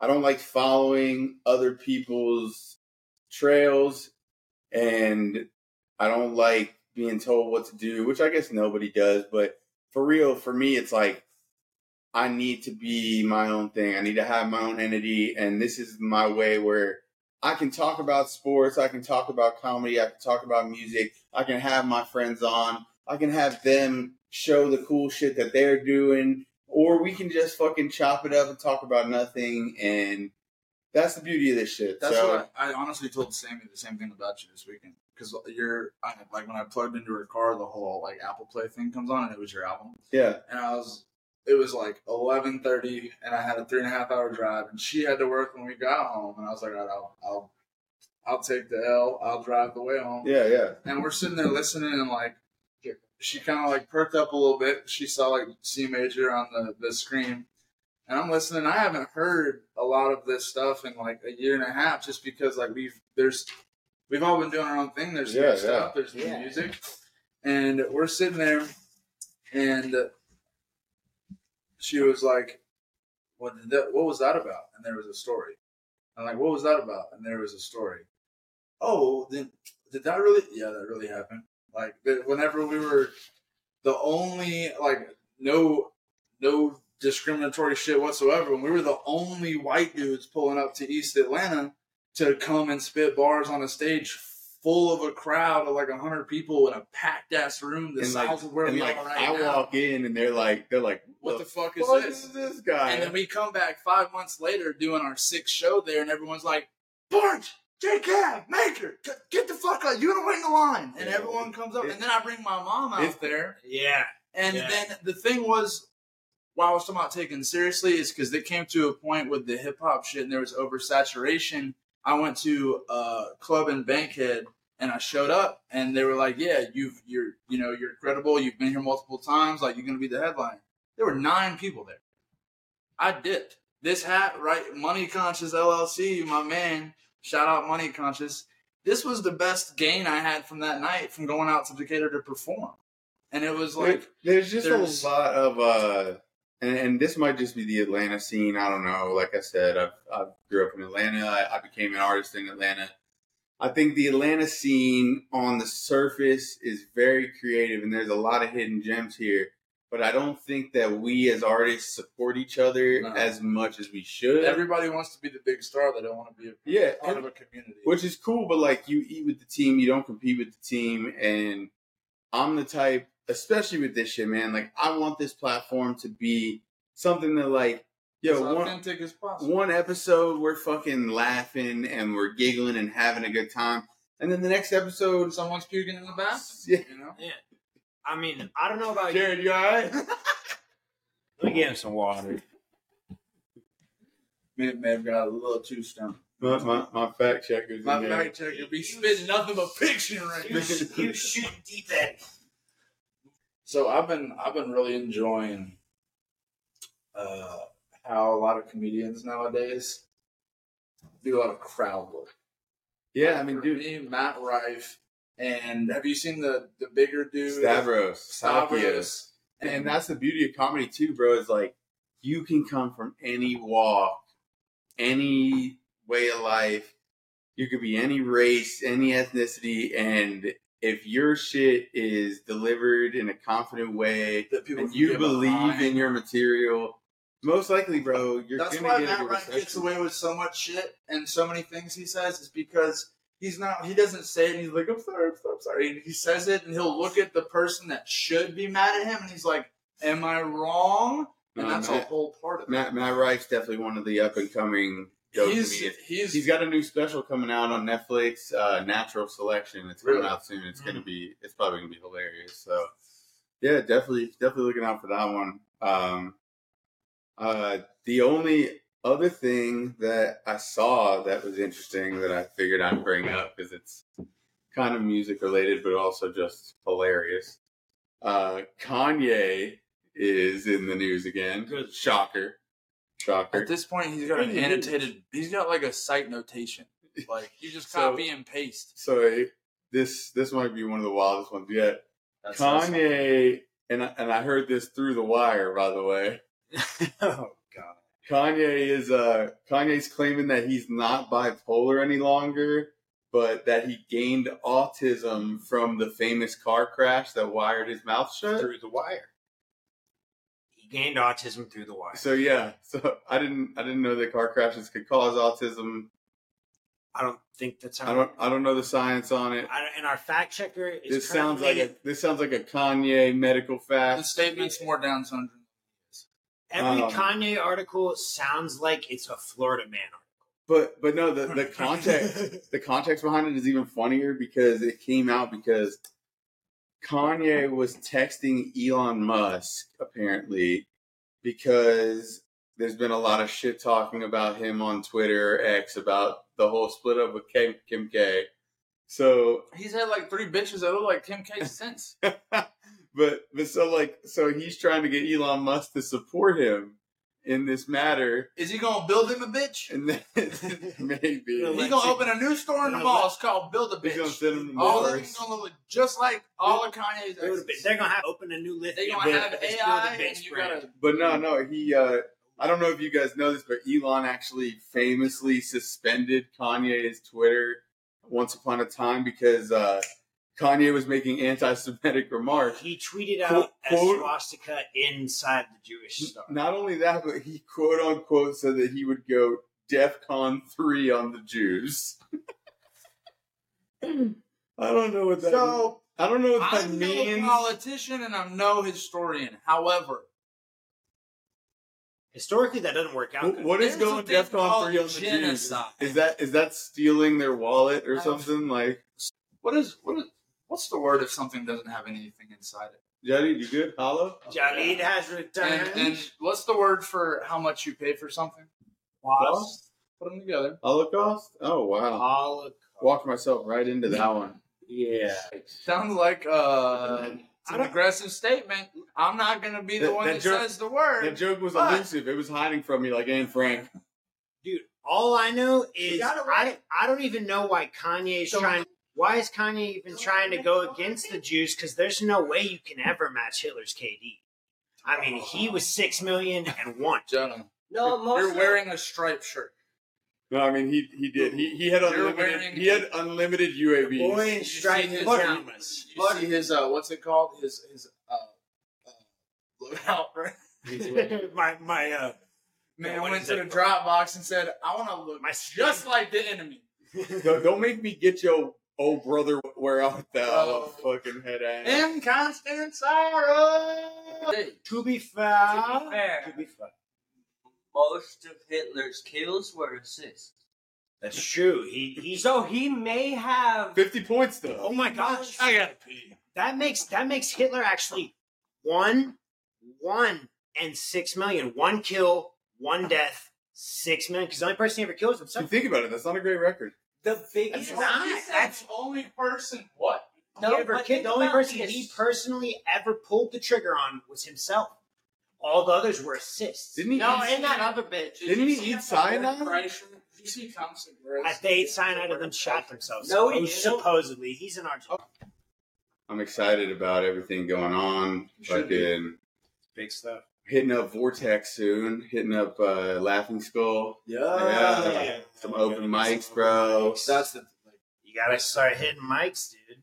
I don't like following other people's trails, and I don't like being told what to do, which I guess nobody does, but for real, for me, it's like, I need to be my own thing. I need to have my own entity. And this is my way where I can talk about sports. I can talk about comedy. I can talk about music. I can have my friends on. I can have them show the cool shit that they're doing. Or we can just fucking chop it up and talk about nothing. And that's the beauty of this shit. That's so, what I, I honestly told Sammy the same thing about you this weekend. Because you're, I, like, when I plugged into her car, the whole, like, Apple Play thing comes on, and it was your album. Yeah. And I was... It was like eleven thirty, and I had a three and a half hour drive, and she had to work when we got home. And I was like, all right, I'll, I'll, I'll take the L. I'll drive the way home. Yeah, yeah. And we're sitting there listening, and like, she kind of like perked up a little bit. She saw like C major on the, the screen, and I'm listening. I haven't heard a lot of this stuff in like a year and a half, just because like we've there's we've all been doing our own thing. There's yeah, new yeah. stuff. There's new yeah. music, and we're sitting there, and. She was like, what did that, what was that about? And there was a story. I'm like, what was that about? And there was a story. Oh, did, did that really? Yeah, that really happened. Like, whenever we were the only, like, no no discriminatory shit whatsoever, when we were the only white dudes pulling up to East Atlanta to come and spit bars on a stage full of a crowd of like a hundred people in a packed ass room. The and size like, of where we like, are right I now. I walk in and they're like, they're like, what the, the fuck, fuck is this? Is this guy? And then we come back five months later doing our sixth show there, and everyone's like, Porch, J K, Maker, get the fuck out! You're gonna wait in the line. And yeah. everyone comes up, it's, and then I bring my mom out there. Yeah. And yeah. then the thing was, what I was talking about taking seriously is because they came to a point with the hip hop shit, and there was oversaturation. I went to a club in Bankhead And I showed up, and they were like, "Yeah, you've you're you know you're credible. You've been here multiple times. Like, you're gonna be the headliner." There were nine people there. I dipped. This hat, right? Money Conscious L L C, my man. Shout out Money Conscious. This was the best gain I had from that night, from going out to Decatur to perform. And it was like there, there's just there's, a lot of, uh, and, and this might just be the Atlanta scene. I don't know. Like I said, I I grew up in Atlanta. I, I became an artist in Atlanta. I think the Atlanta scene on the surface is very creative, and there's a lot of hidden gems here. But I don't think that we as artists support each other no. as much as we should. Everybody wants to be the big star. They don't want to be a yeah, part and, of a community. Which is cool, but like you eat with the team, you don't compete with the team. And I'm the type, especially with this shit, man, like I want this platform to be something that like, yo, one, authentic as possible. One episode we're fucking laughing and we're giggling and having a good time. And then the next episode, someone's puking in the bathroom. Yeah. You know? Yeah. I mean, I don't know about Jared, you. Jared, you all right? Let me get him some water. Man, man, got a little too stoned. My, my, my fact checker. My in fact there. checker be spitting nothing but fiction right now. You shouldn't eat that. So I've been, I've been really enjoying uh, how a lot of comedians nowadays do a lot of crowd work. Yeah, like I mean, dude, me, Matt Rife. And have you seen the, the bigger dude? Stavros. Stavros. And, and that's the beauty of comedy too, bro. Is like you can come from any walk, any way of life. You could be any race, any ethnicity. And if your shit is delivered in a confident way that people and you believe in your material, most likely, bro, you're going to get a reception. That's why Matt Ryan gets away with so much shit and so many things he says is because... He's not, he doesn't say it and he's like, I'm sorry, I'm sorry, I'm sorry. And he says it and he'll look at the person that should be mad at him and he's like, am I wrong? And no, that's Matt, a whole part of it. Matt, Matt Rife's definitely one of the up and coming he's, he's He's got a new special coming out on Netflix, uh, Natural Selection. It's coming really? out soon. It's mm-hmm. going to be, it's probably going to be hilarious. So, yeah, definitely, definitely looking out for that one. Um, uh, the only. Other thing that I saw that was interesting that I figured I'd bring up because it's kind of music related, but also just hilarious. Uh, Kanye is in the news again. Good. Shocker. Shocker. At this point, he's got an annotated, he's got like a site notation. Like you just copy so, and paste. So it, this, this might be one of the wildest ones yet. That's Kanye, and I, and I heard this through the wire, by the way. Oh. Kanye is uh Kanye's claiming that he's not bipolar any longer, but that he gained autism from the famous car crash that wired his mouth shut through the wire. He gained autism through the wire. So yeah, so I didn't I didn't know that car crashes could cause autism. I don't think that's how I don't I don't know the science on it. I, and our fact checker is This sounds like a, this sounds like a Kanye medical fact. The statement's more Down syndrome. Every um, Kanye article sounds like it's a Florida Man article. But but no, the, the context the context behind it is even funnier because it came out because Kanye was texting Elon Musk, apparently, because there's been a lot of shit talking about him on Twitter, X, about the whole split up with Kim, Kim K. So he's had like three bitches that look like Kim K since. But but so like so he's trying to get Elon Musk to support him in this matter. Is he gonna build him a bitch? And then, maybe he's like, gonna open a new store in the mall. It's called Build-A-Bitch. He's gonna send him all of them's gonna look just like all of Kanye's. They're gonna have open a new list. They're gonna have A I. And you gotta, but no, no, he. Uh, I don't know if you guys know this, but Elon actually famously suspended Kanye's Twitter once upon a time because. Uh, Kanye was making anti-Semitic remarks. He tweeted out a swastika inside the Jewish star. Not only that, but he quote-unquote said that he would go DEFCON three on the Jews. I don't know what that so, means. I don't know what that I'm means. I'm no politician and I'm no historian. However, historically, that doesn't work out. What is going DEFCON three on the Jews? Is that is that stealing their wallet or something? Like... What is what is what's the word if something doesn't have anything inside it? Jaleed, you good? Hollow? Oh, Jaleed yeah. has returned. And, and what's the word for how much you pay for something? Cost. Put them together. Holocaust? Oh wow. Holocaust. Walked myself right into that one. Yeah. Sounds like uh, it's an aggressive statement. I'm not going to be the, the one that, that joke, says the word. That joke was elusive. It was hiding from me like Anne Frank. Dude, all I know is I, I don't even know why Kanye is so, trying. Why is Kanye even trying to go against the Jews? Because there's no way you can ever match Hitler's K D. I mean, he was six million and one. Jonah, no, most you're wearing a striped shirt. No, I mean he he did. He he had unlimited. Wearing, he had unlimited U A Vs. Boy in striped pajamas. You see his uh, what's it called? His his uh, uh blowout. Right? my my uh, man no, went to the Dropbox and said, "I want to look my just like the enemy." No, don't make me get your old brother wear out that oh. fucking head ass. In constant sorrow. Hey. To be fair, to be fair, to be fair. Most of Hitler's kills were assists. That's true. He, he so he may have fifty points though. Oh my gosh! I gotta pee. That makes that makes Hitler actually one, one and six million. One kill, one death, six million. Because the only person he ever kills himself. You think about it. That's not a great record. The biggest. That's not. That's the only person. What? No, ever kid, the only person his... he personally ever pulled the trigger on was himself. All the others were assists. Didn't he no, eat, and that other bitch. Didn't he eat cyanide? You see Thompson Gross. They ate cyanide and then shot themselves. No, he supposedly. He's in Argentina. I'm excited about everything going on. Fucking big stuff. Hitting up Vortex soon. Hitting up uh, Laughing Skull. Yeah. yeah. yeah. yeah. Some open mics, bro. That's the. Like, you gotta start hitting mics, dude.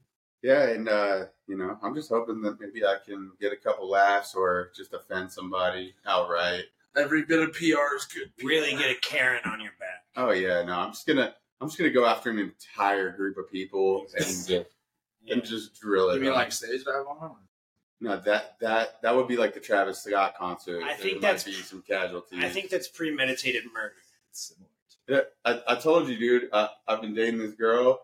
Yeah, and, uh, you know, I'm just hoping that maybe I can get a couple laughs or just offend somebody outright. Every bit of P R is good. Really get a Karen on your back. Oh, yeah, no, I'm just going to I'm just gonna go after an entire group of people and just, yeah. and just drill it. You mean like stage dive on them? No, that, that, that would be like the Travis Scott concert. I think there that's, might be some casualties. I think that's premeditated murder. It's similar. Yeah, I, I told you, dude, I, I've been dating this girl.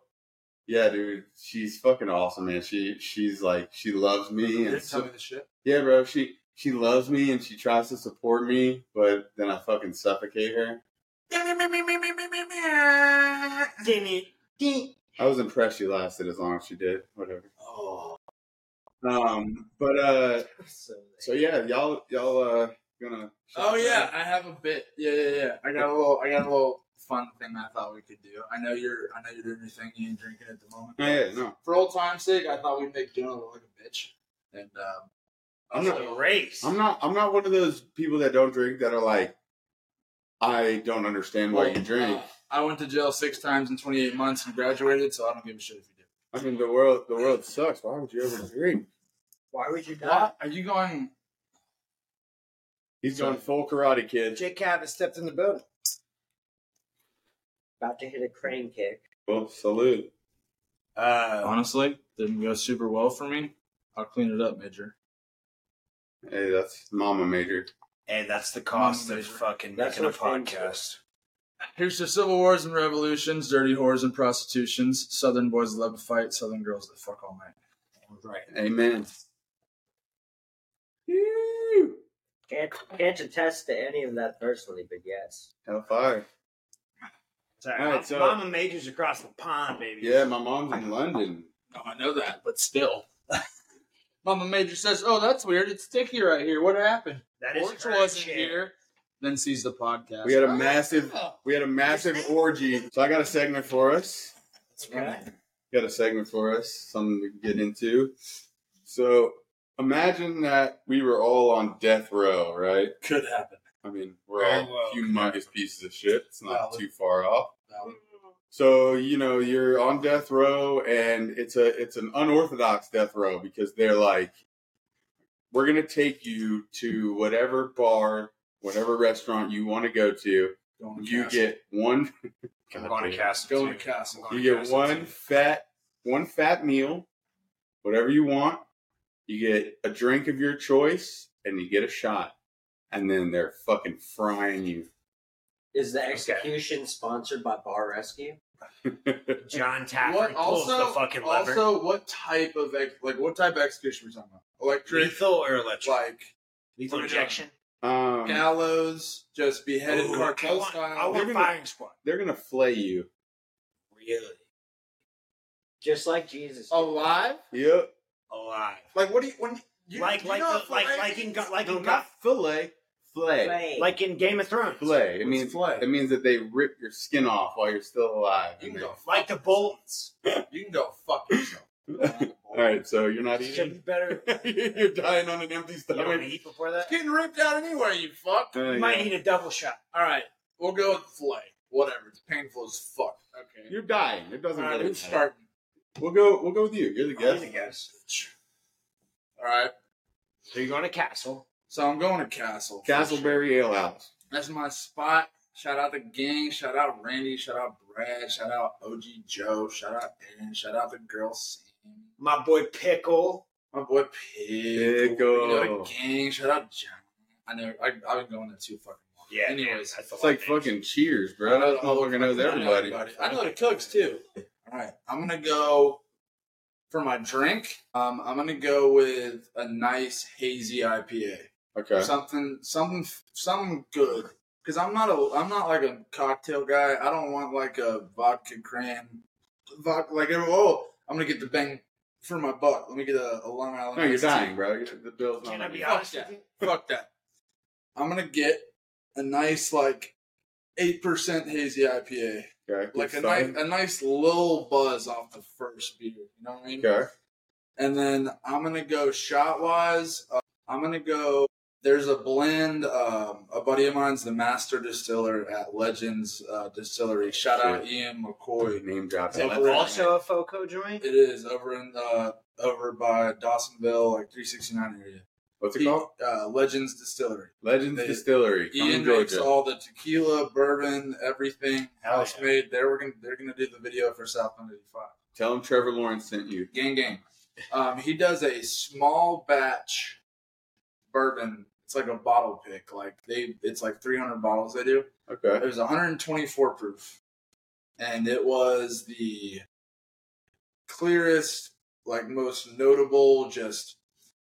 Yeah, dude, she's fucking awesome, man. She she's like she loves me and tell me the shit. Yeah, bro, she she loves me and she tries to support me, but then I fucking suffocate her. I was impressed she lasted as long as she did. Whatever. Oh. Um, but uh, so yeah, y'all y'all uh gonna. Oh yeah, I have a bit. Yeah, yeah, yeah. I got a little. I got a little. Fun thing I thought we could do. I know you're I know you're doing your thing, you ain't drinking at the moment. Yeah, no. For old time's sake, I thought we'd make Jonah look like a bitch. And um I'm not race. I'm not I'm not one of those people that don't drink that are like I don't understand why well, you drink. Uh, I went to jail six times in twenty eight months and graduated, so I don't give a shit if you do. I mean the world the world sucks. Why would you ever drink? Why would you not? Are you going He's so, going full Karate Kid. Jake Caviness stepped in the building. About to hit a crane kick. Well, salute. Uh, Honestly, didn't go super well for me. I'll clean it up, Major. Hey, that's Mama Major. Hey, that's the cost Mama of Major. Fucking that's making a podcast. Here's to civil wars and revolutions, dirty whores and prostitutions, southern boys that love to fight, southern girls that fuck all night. Right. Amen. Can't, can't attest to any of that personally, but yes. Hellfire. Sorry, right, so, Mama Major's across the pond, baby. Yeah, my mom's in London. Oh, I know that, but still. Mama Major says, oh, that's weird. It's sticky right here. What happened? That is Porch wasn't shit. Here. Then sees the podcast. We had a massive we had a massive orgy. So I got a segment for us. That's right. Yeah. Got a segment for us. Something we can get into. So imagine that we were all on death row, right? Could happen. I mean, we're all well, humongous pieces of shit. It's not valid. Too far off. Valid. So, you know, you're on death row, and it's a it's an unorthodox death row because they're like, we're going to take you to whatever bar, whatever restaurant you want to go to. Going to you castle. Get one. Going to castle. Going to castle. You get castle one too. fat one fat meal, whatever you want. You get a drink of your choice, and you get a shot. And then they're fucking frying you. Is the execution okay. sponsored by Bar Rescue? John Tapper pulls also, the fucking lever. Also, what type of ex- like what type of execution are we talking about? Electric, lethal, or electric? Like lethal injection, um, gallows, just beheaded cartel style. I want firing squad. They're gonna flay you. Really? Just like Jesus. Alive? Yep. Alive. Like what do you when you like do you like know the, like like in like in not fillet. Flay. Like in Game of Thrones. Flay. It means flay. It means that they rip your skin off while you're still alive. You can go like the bullets. You can go fuck yourself. All right, so you're not eating. Be better. You're dying on an empty stomach. You don't eat before that. It's getting ripped out anyway. You fuck. Uh, you yeah. might need a double shot. All right, we'll go with flay. Whatever. It's painful as fuck. Okay. You're dying. It doesn't matter. Right, who's starting? We'll go. We'll go with you. You're the guest. You're the guest. All right. So you're going to Castle. So I'm going to Castle. Castleberry Ale House. That's my spot. Shout out the gang. Shout out Randy. Shout out Brad. Shout out O G Joe. Shout out Ben. Shout out the girl Sammy. My boy Pickle. My boy Pickle. Pickle. You know the gang. Shout out John. I know. I, I've been going there too fucking long. Yeah. Anyways, I it's like, like fucking Cheers, bro. I know, all fucking knows everybody. everybody. I know the cooks too. All right. I'm gonna go. For my drink, um, I'm gonna go with a nice hazy I P A. Okay. Something, something, something good. Cause I'm not a, I'm not like a cocktail guy. I don't want like a vodka cran, vodka like oh, I'm gonna get the bang for my buck. Let me get a, a Long Island. No, you're dying, bro. The bill's not. Can I be honest? Fuck that. Fuck that. I'm gonna get a nice like eight percent hazy I P A. Okay, like a nice, a nice little buzz off the first beer, you know what I mean? Okay. And then I'm going to go shot-wise. Uh, I'm going to go, there's a blend, um, a buddy of mine's the master distiller at Legends uh, Distillery. Shout Shit. out Ian McCoy. Name drop. It's also a FOCO joint? It is, over in uh, over by Dawsonville, like three sixty-nine area. What's it he, called? Uh, Legends Distillery. Legends they, Distillery. Ian makes all the tequila, bourbon, everything house yeah. made. They were gonna, they're going to do the video for South Bend eighty-five. Tell him Trevor Lawrence sent you. Gang, gang. Um, he does a small batch bourbon. It's like a bottle pick. Like they, it's like three hundred bottles they do. Okay. It was one hundred twenty-four proof, and it was the clearest, like most notable, just.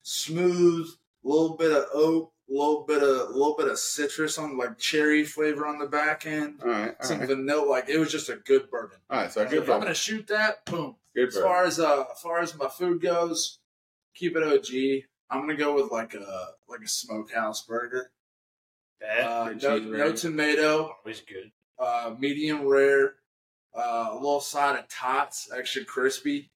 Smooth, little bit of oak, little bit of little bit of citrus on like cherry flavor on the back end. All right, all some right. vanilla. Like it was just a good bourbon. All right, so I good. If I'm gonna shoot that. Boom. Good as bourbon. far as uh, as far as my food goes, keep it O G. I'm gonna go with like a like a smokehouse burger. Uh, no, no tomato. Always good. Uh, medium rare. Uh, a little side of tots, extra crispy.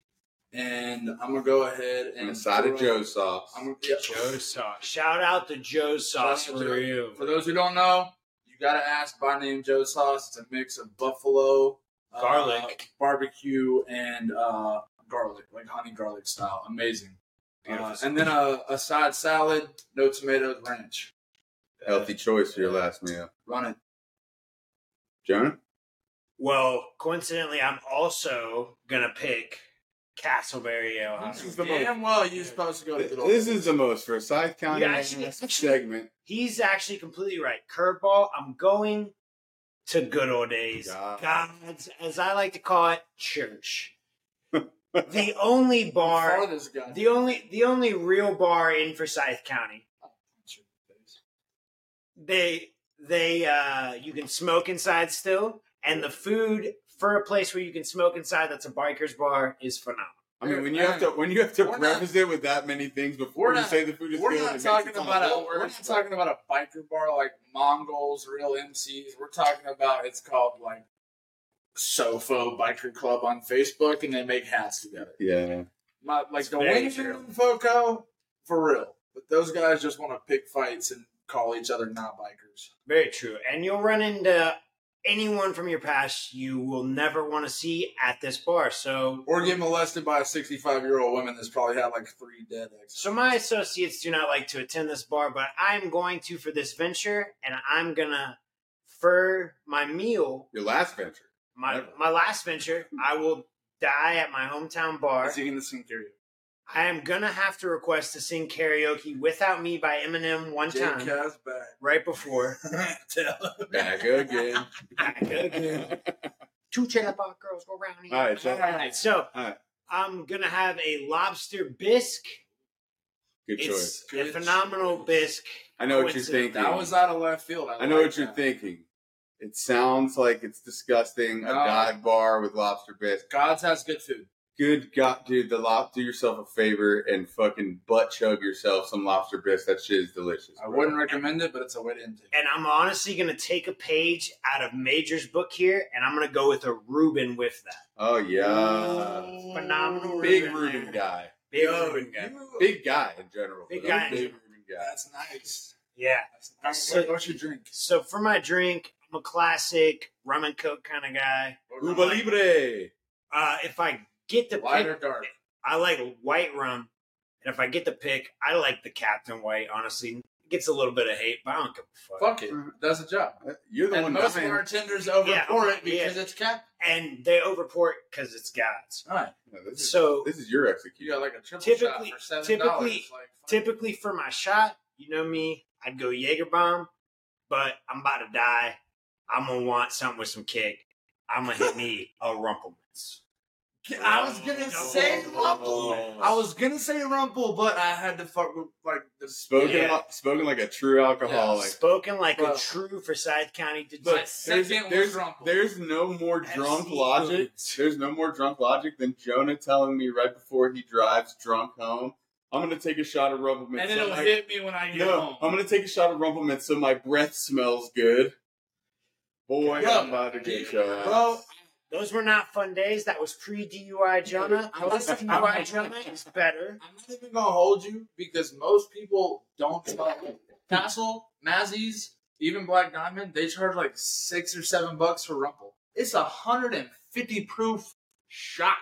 And I'm gonna go ahead and a side of Joe sauce. I'm gonna get Joe sauce. Shout out to Joe sauce for you. For those who don't know, you gotta ask by name Joe sauce. It's a mix of buffalo, garlic, uh, barbecue, and uh, garlic, like honey garlic style. Amazing. Uh, and then a, a side salad, no tomatoes, ranch. Healthy choice for your last meal. Run it, Jonah. Well, coincidentally, I'm also gonna pick. Castleberry Ale House. This is the Damn most, well you're supposed to go to the This is the most for Scythe County yeah, actually, segment. He's actually completely right. Curveball, I'm going to good old days. God. God's, as I like to call it, church. The only bar, the only the only real bar in Forsyth County. They, they uh, you can smoke inside still, and the food... For a place where you can smoke inside, that's a biker's bar, is phenomenal. I mean, when you have to when you have to preface it with that many things before you say the food is good, we're not talking about a we're not talking about a biker bar like Mongols, real M Cs. We're talking about it's called like SoFo Biker Club on Facebook, and they make hats together. Yeah, my, like the waiter and FoCo for real, but those guys just want to pick fights and call each other not bikers. Very true, and you'll run into. Anyone from your past you will never want to see at this bar. So or get molested by a sixty-five-year-old woman that's probably had like three dead exes. So my associates do not like to attend this bar, but I'm going to for this venture, and I'm going to, for my meal... Your last venture. My never. my last venture, I will die at my hometown bar. Is he going to sing karaoke? I am going to have to request to sing karaoke Without Me by Eminem one Jake time. Back. Right before. Back again. Back again. Two chatbot girls go around here. All right. So, All right, so All right. I'm going to have a lobster bisque. Good choice. It's Good a phenomenal choice. bisque. I know what you're thinking. That was out of left field. I, I know like what you're that. thinking. It sounds like it's disgusting. No. A God bar with lobster bisque. God's has good food. Good God, dude, the lob, do yourself a favor and fucking butt chug yourself some lobster bisque. That shit is delicious. Bro. I wouldn't recommend it, but it's a way to end it. And I'm honestly going to take a page out of Major's book here, and I'm going to go with a Reuben with that. Oh, yeah. Oh, phenomenal Big Reuben, Reuben guy. Big Yo, Reuben guy. You, Big guy in general. Big guy in general. That's nice. Yeah. That's nice. So, what's your drink? So for my drink, I'm a classic rum and coke kind of guy. Cuba like, Libre. Uh, if I... Get the light pick. Or dark. I like white rum, and if I get the pick, I like the Captain White. Honestly, it gets a little bit of hate, but I don't give a fuck. Fuck it, it does the job. You're the and one. Most dying. Bartenders overpour yeah, it because yeah. it's Captain, and they overpour it because it's God's. All right. No, this is, so this is your execution. You got like a triple typically, shot for seven dollars. Typically, like, typically for my shot, you know me, I'd go Jaeger Bomb, but I'm about to die. I'm gonna want something with some kick. I'm gonna hit me a Rumplemans. I was gonna oh, say oh, Rumple. Oh, I was gonna say Rumple, but I had to fuck with like the spoken, yeah. like, spoken like a true alcoholic, yeah, spoken like but, a true Forsyth County. But there's, there's, there's no more drunk F C logic. Foods. There's no more drunk logic than Jonah telling me right before he drives drunk home, "I'm gonna take a shot of Rumplemans, and so it'll I, hit me when I get no, home. I'm gonna take a shot of Rumplemans so my breath smells good." Boy, bro, I'm about to get shot. Bro. Those were not fun days. That was pre-D U I Jonah. I was D U I Jonah is better. I'm not even going to hold you because most people don't smoke. Castle, Mazzy's, even Black Diamond, they charge like six or seven bucks for Rumple. It's a one hundred fifty proof shot.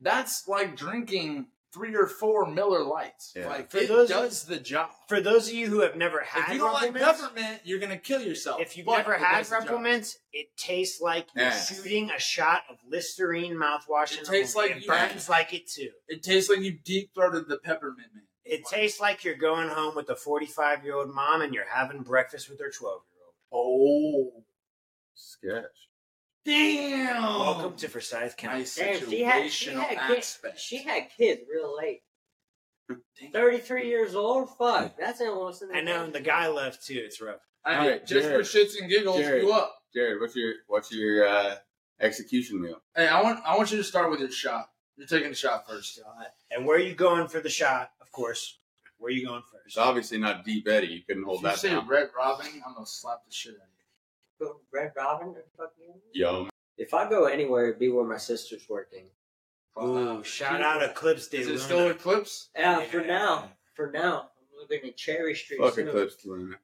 That's like drinking three or four Miller Lights. Yeah. Like, for it those, does the job. For those of you who have never had Rumplemans. If you don't like peppermint, you're going to kill yourself. If you've but never had Rumplemans, it tastes like you're yeah. shooting a shot of Listerine mouthwash. It tastes like It burns yeah. like it, too. It tastes like you deep-throated the peppermint, man. It wow. tastes like you're going home with a forty-five-year-old mom and you're having breakfast with her twelve-year-old. Oh. Sketch. Damn! Welcome to Forsyth County. Nice Damn, she had, she, had kids, she had kids real late. thirty-three years old? Fuck. That's almost in the I know, and the guy left too. It's rough. All right, right just Jared, for shits and giggles, Jared, you up. Jared, what's your what's your uh, execution meal? Hey, I want I want you to start with your shot. You're taking the shot first. And where are you going for the shot, of course? Where are you going first? It's obviously not Deep Eddie. You couldn't hold if that down. You say Red Robin, I'm going to slap the shit out of you. Red Robin or fucking Yo. If I go anywhere, it'd be where my sister's working. Ooh, shout out Eclipse Day. Is it still Eclipse? Yeah, yeah, for now. For now. I'm living in Cherry Street. Fuck soon. Eclipse Luna.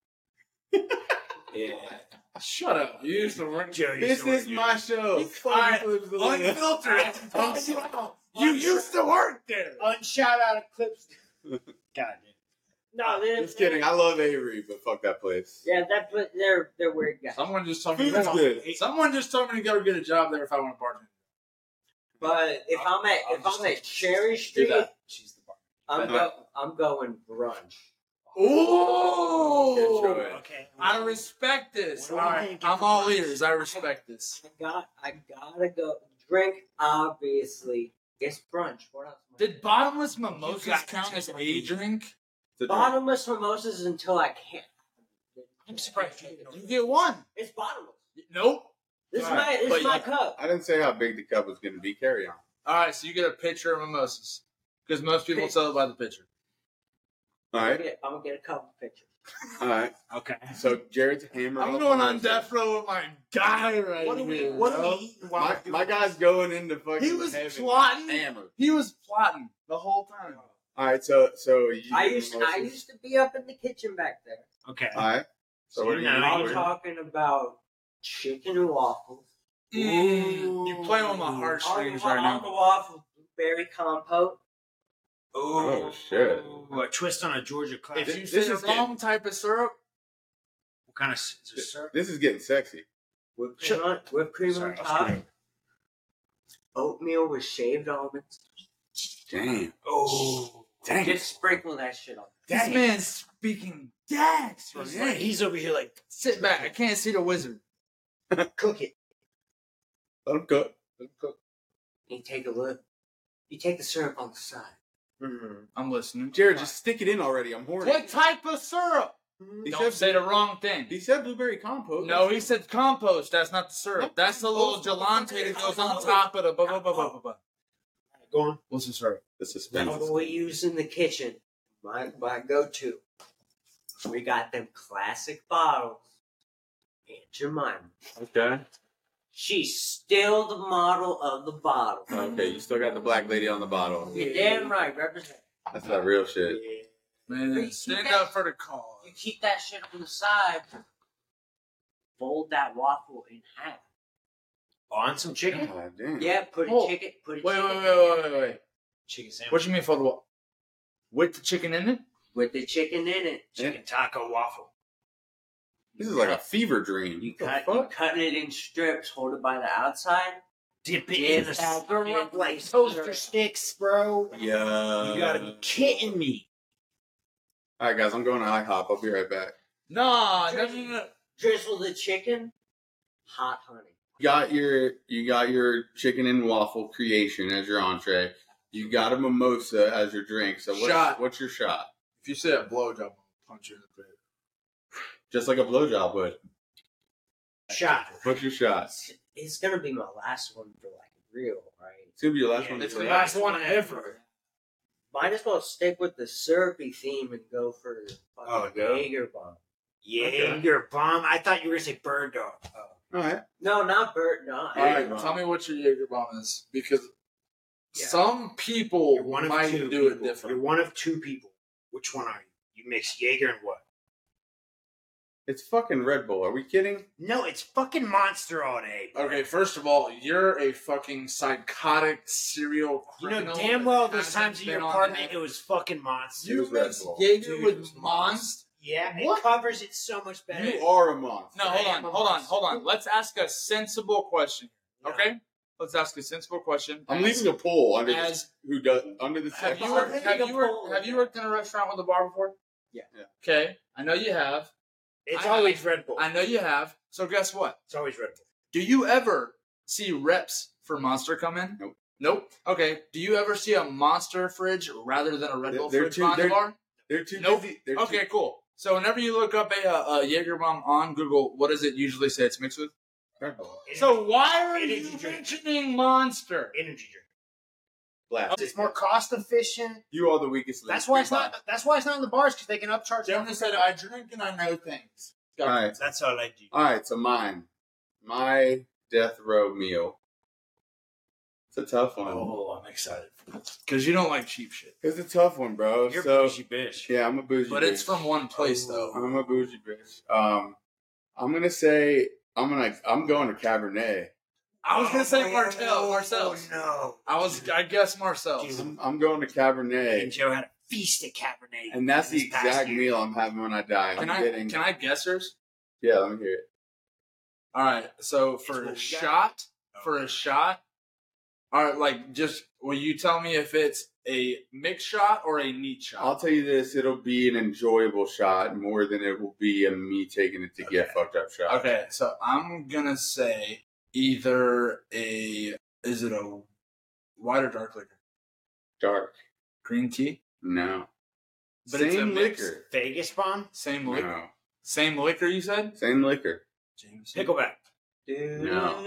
Yeah. Shut up. You used to work Joe. This to work is you. My show. Fuck Eclipse Luna. Unfiltered. You used to work there. Unshout out Eclipse. God damn. No, just kidding. I love Avery, but fuck that place. Yeah, that but they're they're weird guys. Someone just told me. That's good. Someone just told me to go get a job there if I want to bartend. But if I'll, I'm at I'll if I'm at Cherry Street, she's the bar. I'm go, I'm going brunch. Ooh, okay. I respect this. All right, I'm all ears. I respect this. I got I gotta go drink. Obviously, it's brunch. What else? Did bottomless mimosas count as a drink? Bottomless mimosas until I can't. I'm surprised you, you get one. It's bottomless. Nope. This all is right. my this but is my yeah. cup. I didn't say how big the cup was going to be. Carry on. All right, so you get a pitcher of mimosas because most people sell it by the pitcher. All right, I'm gonna get, I'm gonna get a couple pitchers. All right, okay. So Jared's hammer. I'm going on death row with my guy right what here. We, what are we? My, my guy's going into fucking. He was heaven. plotting. Hammer. He was plotting the whole time. All right, so so you I used to, I used to be up in the kitchen back there. Okay. All right. So, so what are you I'm talking about chicken and waffles. Mm. You play on my heartstrings right now. Uncle Waffle berry compote. Ooh. Oh shit! Ooh, a twist on a Georgia clam. If you say the wrong getting, type of syrup, what kind of this, syrup? This is getting sexy. Whipped cream, on, whipped cream Sorry, on top. Oatmeal with shaved almonds. Damn. Oh. Dang. Just sprinkle that shit on. This man's speaking dax. He's, like, he's over here like, sit back. I can't see the wizard. Cook it. Let him cook. Let him cook. You take a look. You take the syrup on the side. Mm-hmm. I'm listening. Jared, just stick it in already. I'm horny. What type of syrup? He Don't said, say the wrong thing. He said blueberry compost. No, he said compost. That's not the syrup. That's the little gelante that goes on top of the blah, blah, blah, blah, blah. Go on. What's the syrup? This is what do we use in the kitchen? My my go-to. We got them classic bottles. Aunt Jemima. Okay. She's still the model of the bottle. Okay, you still got the black lady on the bottle. You're damn right, represent. That's not real shit. Yeah. Man, stand up for the cause. You keep that shit on the side. Fold that waffle in half. On some chicken? God, damn. Yeah, put a oh. chicken. Put a wait, chicken. Wait, wait, wait, wait, wait. Chicken sandwich. What do you mean fold the waffle? With the chicken in it? With the chicken in it. Chicken yeah. taco waffle. This is like a fever dream. You cut, you cut it in strips, hold it by the outside, dip it in the syrup like toaster sticks, bro. Yeah, you gotta be kidding me. All right, guys, I'm going to IHOP. I'll be right back. Nah, drizzle, no, no, no. drizzle the chicken, hot honey. You got your you got your chicken and waffle creation as your entree. You got a mimosa as your drink. So what's, shot. what's your shot? If you say a blowjob, I'll punch you in the face. Just like a blowjob would. Shot. What's your shot? It's gonna be my last one for like real, right? It's gonna be your last yeah, one. It's the last one ever. Might as well stick with the syrupy theme and go for oh, Jaeger bomb. Jaeger okay. bomb. I thought you were gonna say bird dog. Oh. All right. No, not bird. No. All right. Bomb. Tell me what your Jaeger bomb is, because yeah. some people one might do people. it different. You're one of two people. Which one are you? You mix Jaeger and what? It's fucking Red Bull. Are we kidding? No, it's fucking Monster all day. Bro. Okay, first of all, you're a fucking psychotic serial criminal. You know damn well those times in your apartment it was fucking Monster. You mix Jaeger with Monster? Yeah, what? It covers it so much better. You are a monster. No, hold on, hold on, hold on. Let's ask a sensible question, okay? No. Let's ask a sensible question. I'm leaving a poll under As, this, who does under the have you, worked, have, you worked, have you worked in a restaurant with a bar before? Yeah. yeah. Okay, I know you have. It's I, always Red Bull. I know you have. So guess what? It's always Red Bull. Do you ever see reps for Monster come in? Nope. Nope. Okay. Do you ever see a Monster fridge rather than a Red Bull they're, fridge on the bar? They're too nope. busy. They're okay, too... cool. So whenever you look up a, a, a Jaegerbomb on Google, what does it usually say it's mixed with? Red Bull. Energy. So why are Energy you drink. mentioning Monster? Energy drink. Blast. It's more cost efficient. You are the weakest. That's why it's not. Bars. That's why it's not in the bars, because they can upcharge. Jonah said, "I drink and I know things." All right, that's all I do. All right, so mine, my death row meal. It's a tough one. Oh, I'm excited for this because you don't like cheap shit. It's a tough one, bro. You're so, a bougie bitch. Yeah, I'm a bougie. But bitch. It's from one place oh, though. I'm a bougie bitch. Um, I'm gonna say I'm gonna I'm going to Cabernet. I was oh, gonna say Martell, Marcel. Oh, no, I was. I guess Marcel. I'm, I'm going to Cabernet. And Joe had a feast at Cabernet, and that's the exact year. meal I'm having when I die. Can I'm I? Getting... Can I guess hers? Yeah, let me hear it. All right. So for it's a shot, got... for a shot, all right. Like, just will you tell me if it's a mixed shot or a neat shot? I'll tell you this: it'll be an enjoyable shot more than it will be a me taking it to okay. get fucked up shot. Okay. So I'm gonna say. Either a, is it a white or dark liquor? Dark. Green tea? No. But Same it's a mix. liquor. Vegas bomb? Same liquor. No. Same liquor, you said? Same liquor. James. Pickleback. No.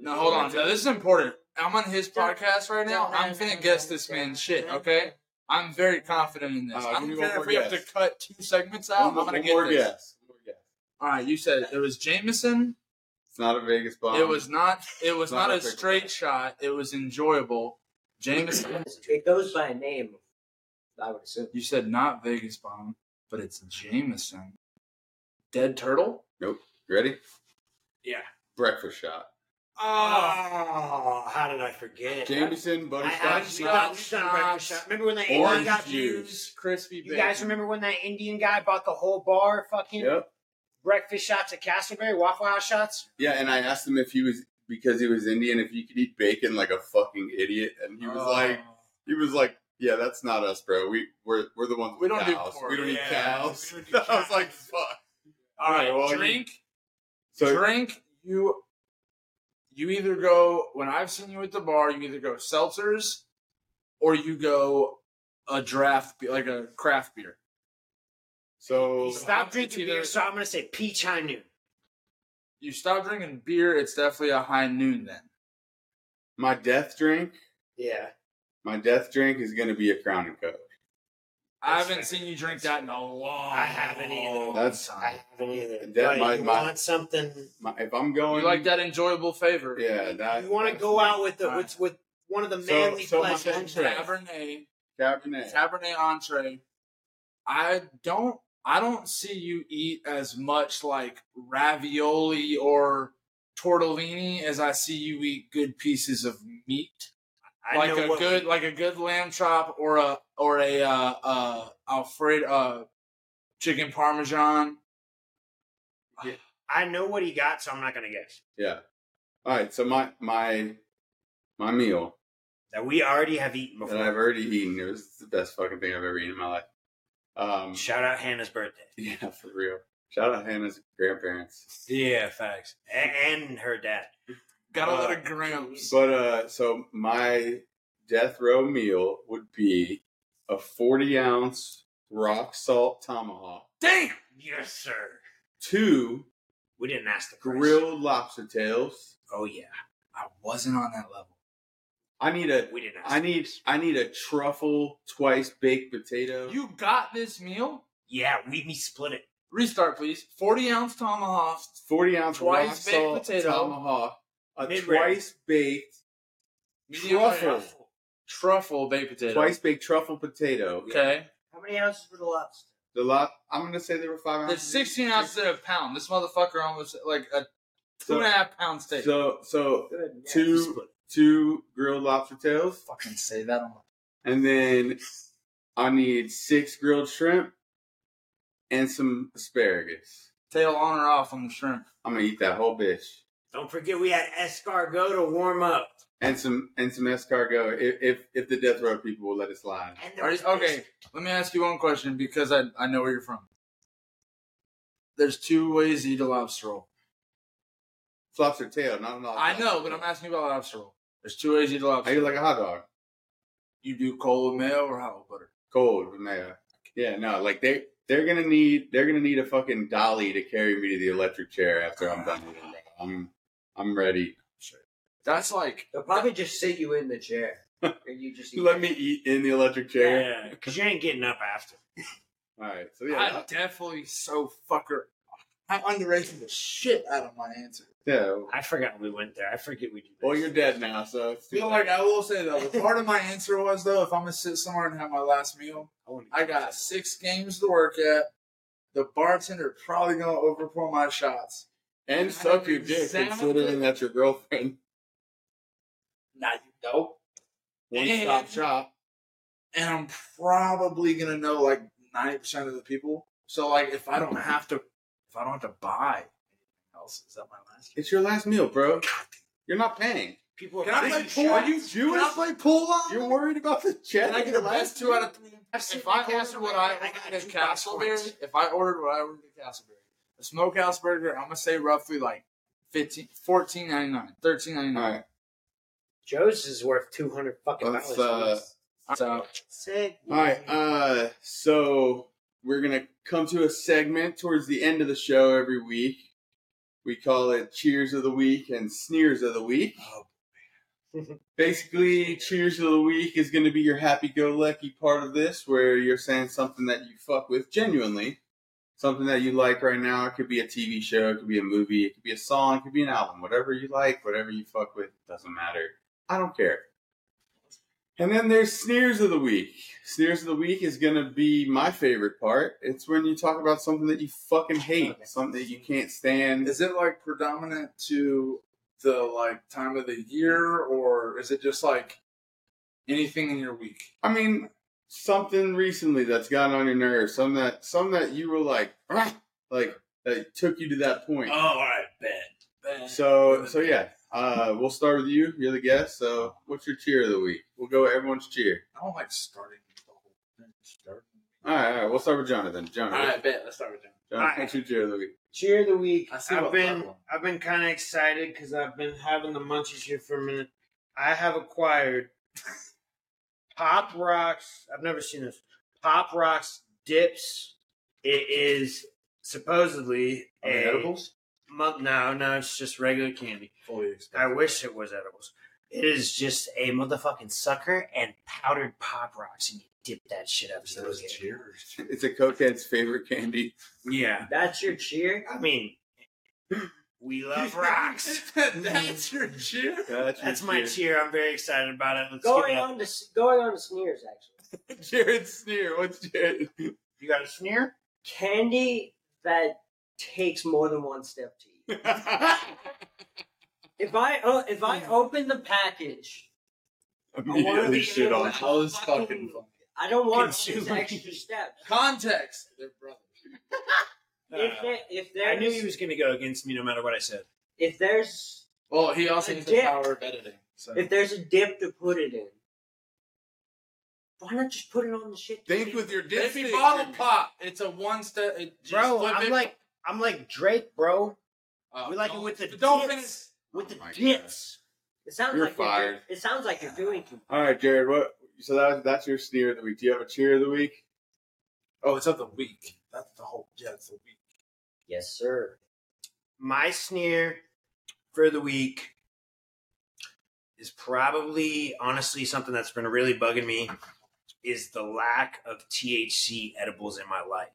No, hold on. Now, this is important. I'm on his podcast right now. I'm finna guess this man's shit, okay? I'm very confident in this. Uh, I'm gonna if we guess. have to cut two segments out, one, I'm gonna get more this. Guess. More guess. All right, you said it was Jameson. It's not a Vegas bomb. It was not. It was not, not a straight bomb. shot. It was enjoyable. Jameson. It goes by a name. I would assume. You said not Vegas bomb, but it's Jameson. Dead turtle. Nope. You ready? Yeah. Breakfast shot. Oh, oh how did I forget? Jameson butterscotch. Remember when that Indian got juice, crispy. You bacon. guys remember when that Indian guy bought the whole bar? Fucking. Yep. Breakfast shots at Castleberry, Waffle House shots. Yeah, and I asked him if he was, because he was Indian, if you could eat bacon like a fucking idiot, and he was oh. like, he was like, yeah, that's not us, bro. We we're we're the ones. With we don't cows. do pork. We don't yeah. eat cows. Don't do I was like, fuck. All right, well, drink, so, drink. You, you either go when I've seen you at the bar, you either go seltzers, or you go a draft like a craft beer. So stop drinking either, beer, so I'm gonna say peach high noon. You stop drinking beer, it's definitely a high noon then. My death drink? Yeah. My death drink is going to be a Crown and Coke. I haven't seen you drink that in a long time. I haven't either. That's, I haven't either. That, my, you my, want something? My, if I'm going, you like that enjoyable favor. Yeah, that, you want to go out with the with, with one of the manly so, so pleasures. Cabernet, Cabernet, Cabernet entree. I don't. I don't see you eat as much like ravioli or tortellini as I see you eat good pieces of meat. I like a good, we, like a good lamb chop or a or a uh, uh, Alfredo uh, chicken parmesan. Yeah. I know what he got, so I'm not gonna guess. Yeah. All right. So my my my meal that we already have eaten before. That I've already eaten. It was the best fucking thing I've ever eaten in my life. Um, Shout out Hannah's birthday. Yeah, for real. Shout out Hannah's grandparents. Yeah, facts. A- and her dad. Got a lot of grams. But, uh, so my death row meal would be a forty ounce rock salt tomahawk. Damn! Yes, sir. Two. We didn't ask the price. Grilled lobster tails. Oh, yeah. I wasn't on that level. I need a. We didn't ask I need. Price. I need a truffle twice baked potato. You got this meal? Yeah, we, we split it. Restart, please. forty ounce tomahawk. forty ounce twice rock baked salt potato. Tomahawk. A Mid-rare. twice baked truffle. truffle, truffle baked potato. Twice baked truffle potato. Okay. Yeah. How many ounces were the lobster? The lot. I'm gonna say there were five ounces. There's sixteen ounces in a pound. This motherfucker almost like a so, two and a half pound steak. So so Good. two yeah, two grilled lobster tails. Fucking say that on. And then I need six grilled shrimp and some asparagus. Tail on or off on the shrimp? I'm gonna eat that whole bitch. Don't forget we had escargot to warm up. And some and some escargot, if if, if the death row people will let us lie. You, okay, let me ask you one question because I, I know where you're from. There's two ways to eat a lobster roll. It's lobster tail, not a lobster. I know, but I'm asking you about lobster roll. There's two ways to eat a lobster roll. I eat like a hot dog. You do cold with mayo or hot with butter? Cold with mayo. Yeah, no, like they they're gonna need they're gonna need a fucking dolly to carry me to the electric chair after I'm done with it. I'm I'm ready. Sure. That's like they'll probably that, just sit you in the chair. And you just eat let it. me eat in the electric chair. Yeah, because you ain't getting up after. All right, so yeah, I, I definitely so fucker. I underrated the shit out of my answer. Yeah, I forgot we went there. I forget we did. This. Well, you're dead now, so it's feel like I will say though. Part of my answer was though, if I'm gonna sit somewhere and have my last meal, I, I got six games to work at. The bartender probably gonna overpour my shots. And suck your dick, considering that's your girlfriend. Nah, you don't. One-stop shop. And I'm probably gonna know like ninety percent of the people. So like, if I don't have to, if I don't have to buy anything else, is that my last? Meal? It's your last meal, bro. You're not paying. People are Can I play pool? Are you Jewish? Can I play pool? On? You're worried about the check? Can I get the last two out of three? If I ordered what I ordered at Castleberry, if I ordered what I ordered at Castleberry. A smokehouse burger, I'm gonna say roughly like fifteen, fourteen ninety nine, thirteen ninety nine. Right. Joe's is worth two hundred fucking dollars. Uh, so, Sick. all right, uh, so we're gonna come to a segment towards the end of the show every week. We call it Cheers of the Week and Sneers of the Week. Oh, man. Basically, Cheers of the Week is gonna be your happy-go-lucky part of this, where you're saying something that you fuck with genuinely. Something that you like right now. It could be a T V show. It could be a movie. It could be a song. It could be an album. Whatever you like, whatever you fuck with, it doesn't matter. I don't care. And then there's Sneers of the Week. Sneers of the Week is going to be my favorite part. It's when you talk about something that you fucking hate. Something that you can't stand. Is it like predominant to the like time of the year? Or is it just like anything in your week? I mean... Something recently that's gotten on your nerves, some that some that you were like, ah! like that took you to that point. Oh, all right, Ben. Ben. So, so yeah, uh, we'll start with you. You're the guest. So, what's your cheer of the week? We'll go with everyone's cheer. I don't like starting the whole thing. Starting. All right, all right. We'll start with Jonathan. Jonathan. All right, Ben. Let's start with Jonathan. Jonathan right. What's your cheer of the week? Cheer of the week. I see I've been I've been kind of excited because I've been having the munchies here for a minute. I have acquired. Pop Rocks, I've never seen this, Pop Rocks Dips. It is supposedly Are they a, edibles? Month, no, no, it's just regular candy. Fully I wish it was edibles. It is just a motherfucking sucker and powdered Pop Rocks, and you dip that shit up. So it's cheers. It's a cokehead's favorite candy. Yeah, that's your cheer. I mean, we love rocks. That's your cheer. That's, that's your my cheer. cheer. I'm very excited about it. Let's going on to going on to sneers actually. Jared's sneer. What's Jared? You got a sneer? Candy that takes more than one step to eat. If I oh, if I open the package, immediately shit on. How is fucking? I don't want these extra steps. Context. They're brothers. Uh, if they, if there's, I knew he was going to go against me no matter what I said. If there's, well, he also needs dip, the power of editing. So. If there's a dip to put it in, why not just put it on the shit? Think with your dip. If you bottle pop, it's a one step. Bro, I'm it. like I'm like Drake, bro. Uh, we like it with the dips. With the oh dips. It sounds you're like fired. You're, it sounds like you're doing too much. All right, Jared. What? So that, that's your sneer of the week. Do you have a cheer of the week? Oh, it's of the week. That's the whole. Yeah, it's the week. Yes, sir. My sneer for the week is probably, honestly, something that's been really bugging me is the lack of T H C edibles in my life.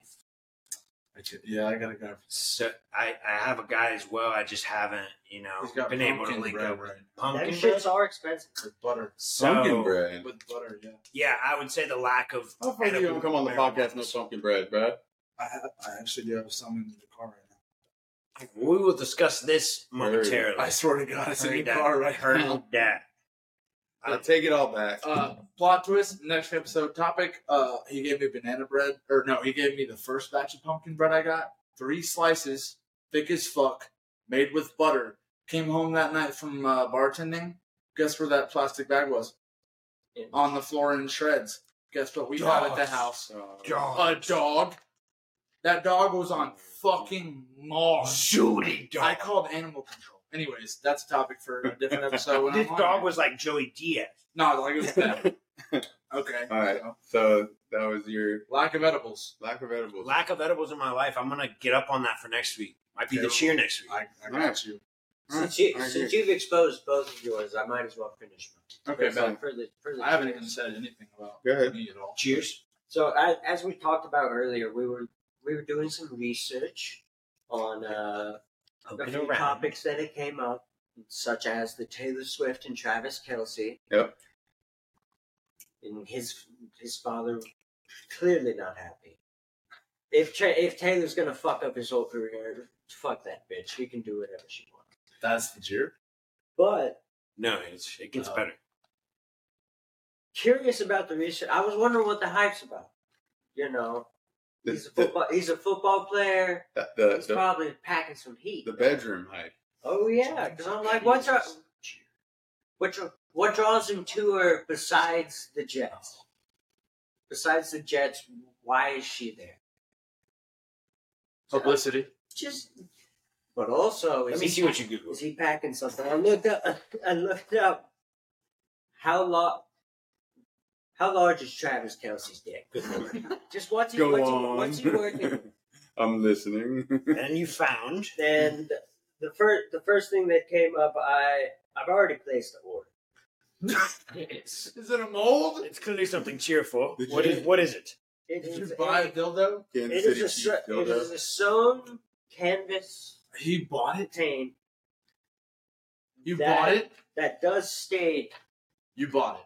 I could, yeah, I got a guy. So I, I have a guy as well. I just haven't, you know, been able to link bread, up. Right. Pumpkin bread. Shits are expensive. With butter. So, pumpkin bread. With butter, yeah. Yeah, I would say the lack of. How far do you come on the podcast no pumpkin bread, Brad? I, have, I actually do have some in the car right now. We will discuss this momentarily. I swear to God, it's in the car right now. Yeah. I'll take it all back. Uh, plot twist, next episode topic. Uh, he gave me banana bread. Or no, he gave me the first batch of pumpkin bread I got. Three slices, thick as fuck, made with butter. Came home that night from uh, bartending. Guess where that plastic bag was? Yeah. On the floor in shreds. Guess what we Dogs. had at the house? Dogs. A dog. That dog was on fucking Mars. Shooting dog. I called animal control. Anyways, that's a topic for a different episode. This dog was like Joey Diaz. No, like it was that. Okay. All right. So that was your... Lack of edibles. Lack of edibles. Lack of edibles in my life. I'm going to get up on that for next week. Might be this year next week. I, I got right. you. Since, you, right. since you've exposed both of yours, I might as well finish mine. Okay, so for the, for the I haven't even said anything about Go ahead. me at all. Cheers. So as, as we talked about earlier, we were we were doing some research on... Uh, A few topics that it came up, such as the Taylor Swift and Travis Kelce. Yep. And his his father clearly not happy. If Tra- if Taylor's gonna fuck up his whole career, fuck that bitch. She can do whatever she wants. That's the jerk. But no, it's, it gets uh, better. Curious about the research. I was wondering what the hype's about. You know. The, he's a football. The, he's a football player. The, the, he's the, probably packing some heat. The bedroom hype. Oh yeah, because I'm like, what's our, what, what draws him to her besides the Jets? Besides the Jets, why is she there? Publicity. Just, but also, let me see what you Google. Is he packing something? I looked up. I looked up. How long? How large is Travis Kelce's dick? Just what's he, Go what's, on. He, what's he working? I'm listening. And you found. And the first, the first thing that came up, I, I've already placed the order. is it a mold? It's clearly something cheerful. Did what you, is what is it? it Did is you buy a, a dildo? Kansas it, is a, dildo. It is a sewn canvas. He bought it. Paint you that, bought it. That does state. You bought it.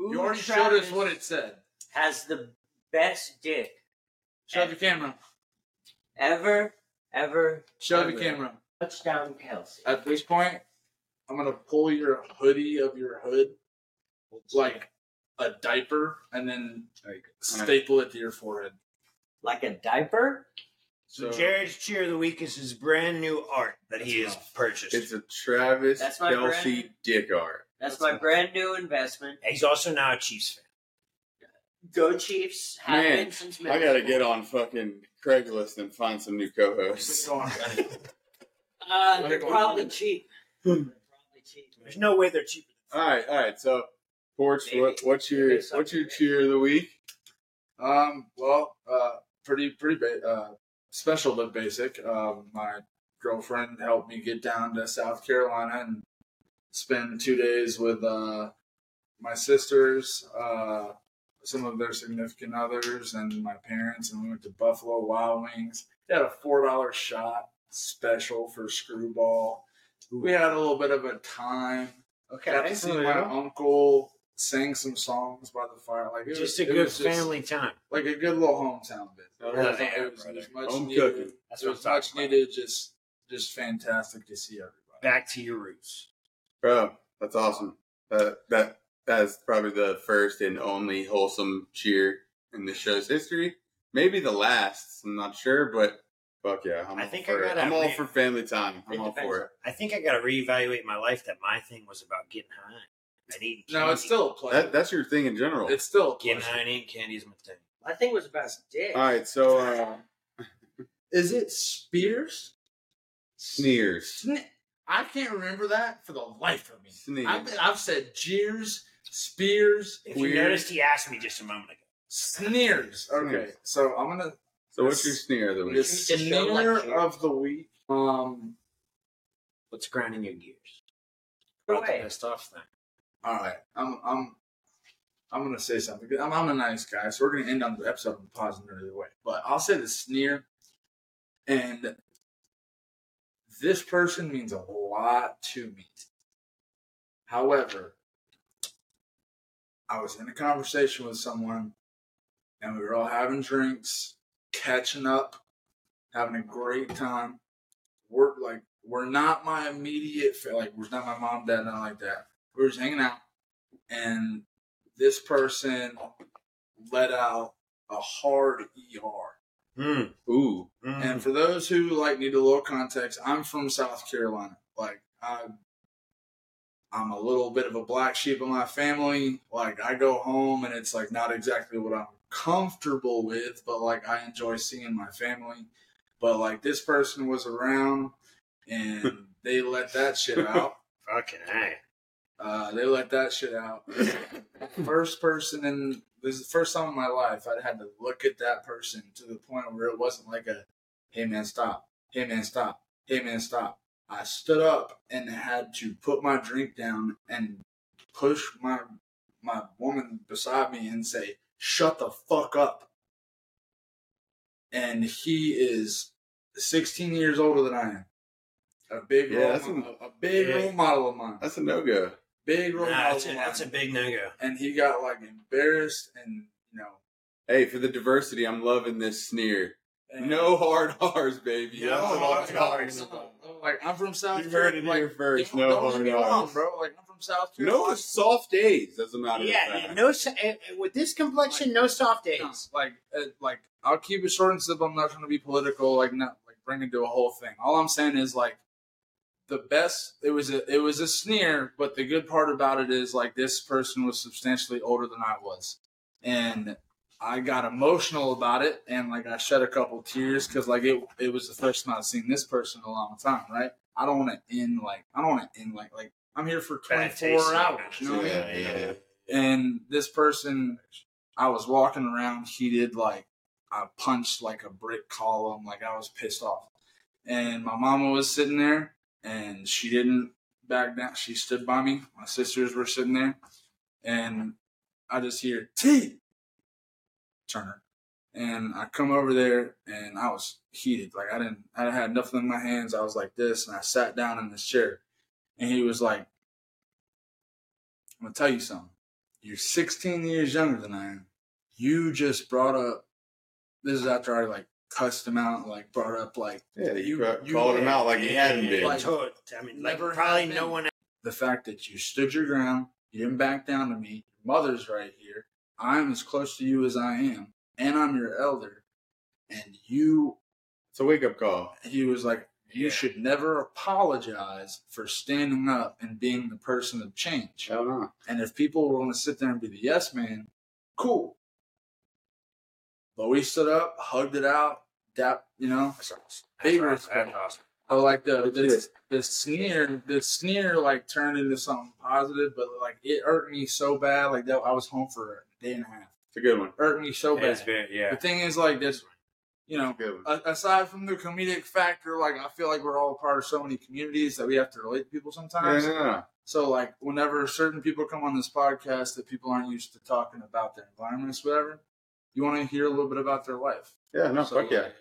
You already showed us what it said. Has the best dick. Show the camera. Ever, ever. Show the camera. Touchdown, Kelce. At this point, I'm going to pull your hoodie of your hood like a diaper and then staple it to your forehead. Like a diaper? So, so Jared's cheer of the week is his brand new art that he has purchased. It's a Travis Kelce dick art. That's, That's my brand new investment. And he's also now a Chiefs fan. Go Chiefs. Have Man, been since I gotta get on fucking Craigslist and find some new co-hosts. uh, they're probably cheap. They're probably cheap. There's no way they're cheap. All right, all right. So, Porch, what, what's your what's your cheer of the week? Um, well, uh, pretty pretty ba- uh, special but basic. Um, my girlfriend helped me get down to South Carolina and spend two days with uh, my sisters, uh, some of their significant others, and my parents, and we went to Buffalo Wild Wings. They had a four dollar shot special for screwball. We had a little bit of a time. Okay, got to see my uncle sang some songs by the fire. Like it just was, a good was family just, time. Like a good little hometown bit. Oh, yeah, yeah, it was, it was much Home needed. Cooking. That's it was much needed. Just, just fantastic to see everybody. Back to your roots, bro. That's awesome. That that that's probably the first and only wholesome cheer in the show's history. Maybe the last. I'm not sure, but. Fuck yeah. I'm, I all, think for I gotta, I'm all for family time. I'm all for it. I think I got to reevaluate my life that my thing was about getting high and eating candy. No, it's still a pleasure. That, that's your thing in general. It's still a pleasure. Getting high and eating candy is my thing. My thing was about dick. All right, so. Uh, is it Spears? Sneers. Sne- I can't remember that for the life of me. Sneers. I've, I've said jeers, Spears. If weird. You noticed, he asked me just a moment ago. Sneers. Okay, Sneers. So I'm going to. So what's your sneer of the week? The sneer of the week. Um, what's grinding your gears? About the best off thing. All right, I'm I'm I'm gonna say something. I'm I'm a nice guy, so we're gonna end on the episode in a positive way. But I'll say the sneer, and this person means a lot to me. However, I was in a conversation with someone, and we were all having drinks. Catching up, having a great time. We're like, we're not my immediate, like, we're not my mom, dad, nothing like that. We're just hanging out, and this person let out a hard E R. Mm. Ooh. Mm. And for those who like need a little context, I'm from South Carolina. Like, I, I'm a little bit of a black sheep in my family. Like, I go home, and it's like not exactly what I'm comfortable with, but like I enjoy seeing my family. But like this person was around, and they let that shit out. Fucking hey. Uh, they let that shit out. First person in this is the first time in my life I'd had to look at that person to the point where it wasn't like a hey man stop, hey man stop, hey man stop. I stood up and had to put my drink down and push my my woman beside me and say, shut the fuck up. And he is sixteen years older than I am. A big yeah, role model. A, a big yeah. role model of mine. That's a no-go. Big role nah, model that's a, of mine. That's a big no-go. And he got, like, embarrassed and, you know. Hey, for the diversity, I'm loving this sneer. And no hard R's, baby. Yeah, no hard R's. Like, I'm from South Carolina. You heard it here first. No hard R's. Bro. Like, I'm from South Carolina. No soft A's, as a matter of fact. Yeah, no, with this complexion, no soft A's. Like, like, I'll keep it short and simple. I'm not going to be political. Like, not like bring it to a whole thing. All I'm saying is, like, the best. It was a, it was a sneer, but the good part about it is, like, this person was substantially older than I was, and I got emotional about it, and, like, I shed a couple tears because, like, it it was the first time I've seen this person in a long time, right? I don't want to end, like, I don't want to end, like, like I'm here for twenty-four hours, you know what yeah, I mean? Yeah, yeah. And this person, I was walking around, he did, like, I punched, like, a brick column, like, I was pissed off. And my mama was sitting there, and she didn't back down. She stood by me. My sisters were sitting there, and I just hear, T! Turner. And I come over there, and I was heated. Like, I didn't, I had nothing in my hands. I was like this, and I sat down in this chair. And he was like, I'm going to tell you something. You're sixteen years younger than I am. You just brought up, this is after I, like, cussed him out, like, brought up, like. Yeah, you, you, you called him out like he hadn't been. Like, I mean, like, probably no one. The fact that you stood your ground, you didn't back down to me. Your mother's right here. I'm as close to you as I am, and I'm your elder, and you... It's a wake-up call. He was like, you yeah. should never apologize for standing up and being the person of change. Hell no. And if people were going to sit there and be the yes man, cool. But we stood up, hugged it out, dapped, you know? That's awesome. Big respect. That's awesome. I like the this, this sneer, this sneer like turned into something positive, but like it hurt me so bad. Like that, I was home for a day and a half. It's a good one. It hurt me so bad. Been, yeah. The thing is, like this, you know, aside from the comedic factor, like I feel like we're all a part of so many communities that we have to relate to people sometimes. Yeah. So, like, whenever certain people come on this podcast that people aren't used to talking about their environments, whatever, you want to hear a little bit about their life. Yeah, no, so, fuck yeah. Like,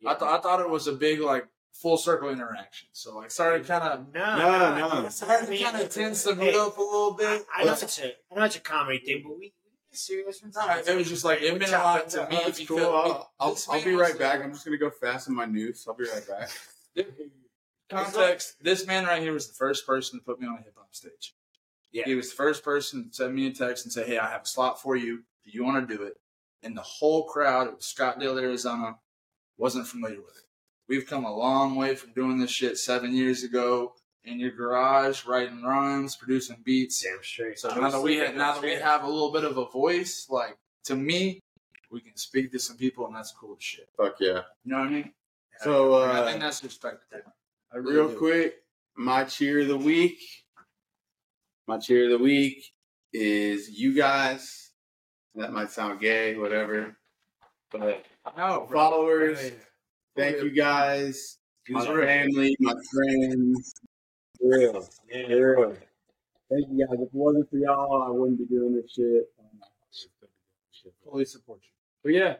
yeah. I, th- I thought it was a big, like, full circle interaction. So, like, sorry to kind of... No, no, no. Sorry to kind of tense the mood up a little bit. I, I, know it's a, I know it's a comedy thing, but we... Serious? No, it was just like it meant a lot to me. It's cool. I'll, I'll, I'll be right back. I'm just gonna go fast in my news. I'll be right back. Context: this man right here was the first person to put me on a hip hop stage. Yeah, he was the first person to send me a text and say, "Hey, I have a slot for you. Do you want to do it?" And the whole crowd of Scottsdale, Arizona, wasn't familiar with it. We've come a long way from doing this shit seven years ago. In your garage, writing rhymes, producing beats. Damn straight. So now that we have, now that we have a little bit of a voice, like, to me, we can speak to some people, and that's cool as shit. Fuck yeah. You know what I mean? So uh, like, I think that's respectful. I really real do. quick, my cheer of the week. My cheer of the week is you guys. That might sound gay, whatever, but no, followers. Really. Thank really. you guys, my family, my friends. For real. Yeah. For real. Thank you guys. If it wasn't for y'all, I wouldn't be doing this shit. Fully support you. But yeah.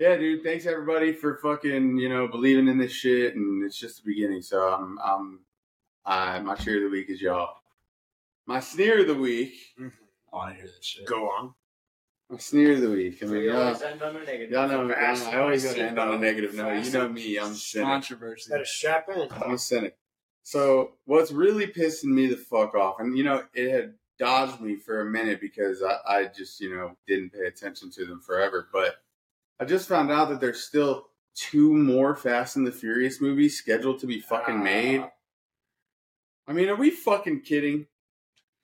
Yeah, dude. Thanks everybody for fucking, you know, believing in this shit, and it's just the beginning. So I'm I'm I my cheer of the week is y'all. My sneer of the week. Mm-hmm. I wanna hear this shit. Go on. My sneer of the week. I mean, you always end on a negative. Y'all know I, I always go to end on a negative note. You know me, I'm cynic. Controversy. Gotta strap in. I'm a cynic. So what's really pissing me the fuck off, and, you know, it had dodged me for a minute because I, I just, you know, didn't pay attention to them forever. But I just found out that there's still two more Fast and the Furious movies scheduled to be fucking made. I mean, are we fucking kidding?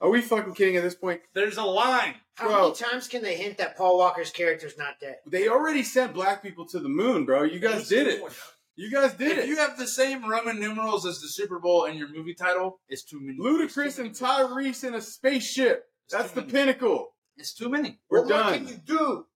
Are we fucking kidding at this point? There's a line. How bro, many times can they hint that Paul Walker's character's not dead? They already sent black people to the moon, bro. You guys did it. You guys did if it. If you have the same Roman numerals as the Super Bowl in your movie title, it's too many. Ludacris and Tyrese in a spaceship. It's That's the many. pinnacle. It's too many. We're what done. What can you do?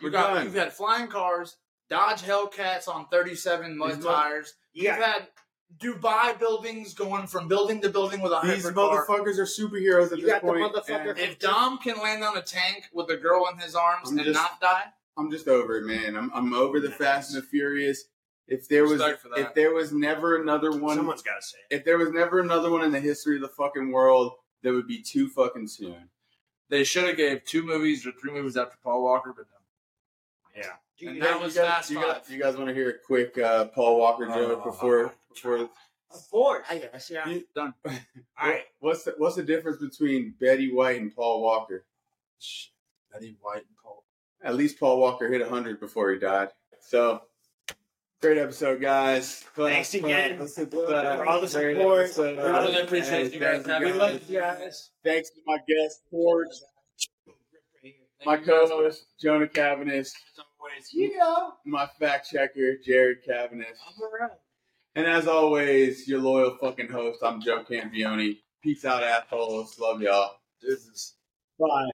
We're got, done. You've had flying cars, Dodge Hellcats on thirty-seven mud These tires. You've yeah. had Dubai buildings going from building to building with a hypercar. These motherfuckers are superheroes at you this got point. The motherfucker if Dom can land on a tank with a girl in his arms I'm and just, not die. I'm just over it, man. I'm, I'm over the Fast and the Furious. If there was, if there was never another one, someone's got to say it. If there was never another one in the history of the fucking world, there would be two fucking soon. They should have gave two movies or three movies after Paul Walker, but no. Yeah, Dude, and that was Fast Five. You guys want to hear a quick uh, Paul Walker joke uh, before, before? Of course, I guess. Yeah, you, done. All right. What's the, what's the difference between Betty White and Paul Walker? Betty White and Paul. At least Paul Walker hit a hundred before he died. So. Great episode, guys. Thanks again for all the support. I really appreciate you guys having me. We love you guys. Thanks to my guest, Porch, my co-host, Jonah Caviness, you know, my fact checker, Jared Caviness. And as always, your loyal fucking host, I'm Joe Campione. Peace out, assholes. Love y'all. Deuces. Bye.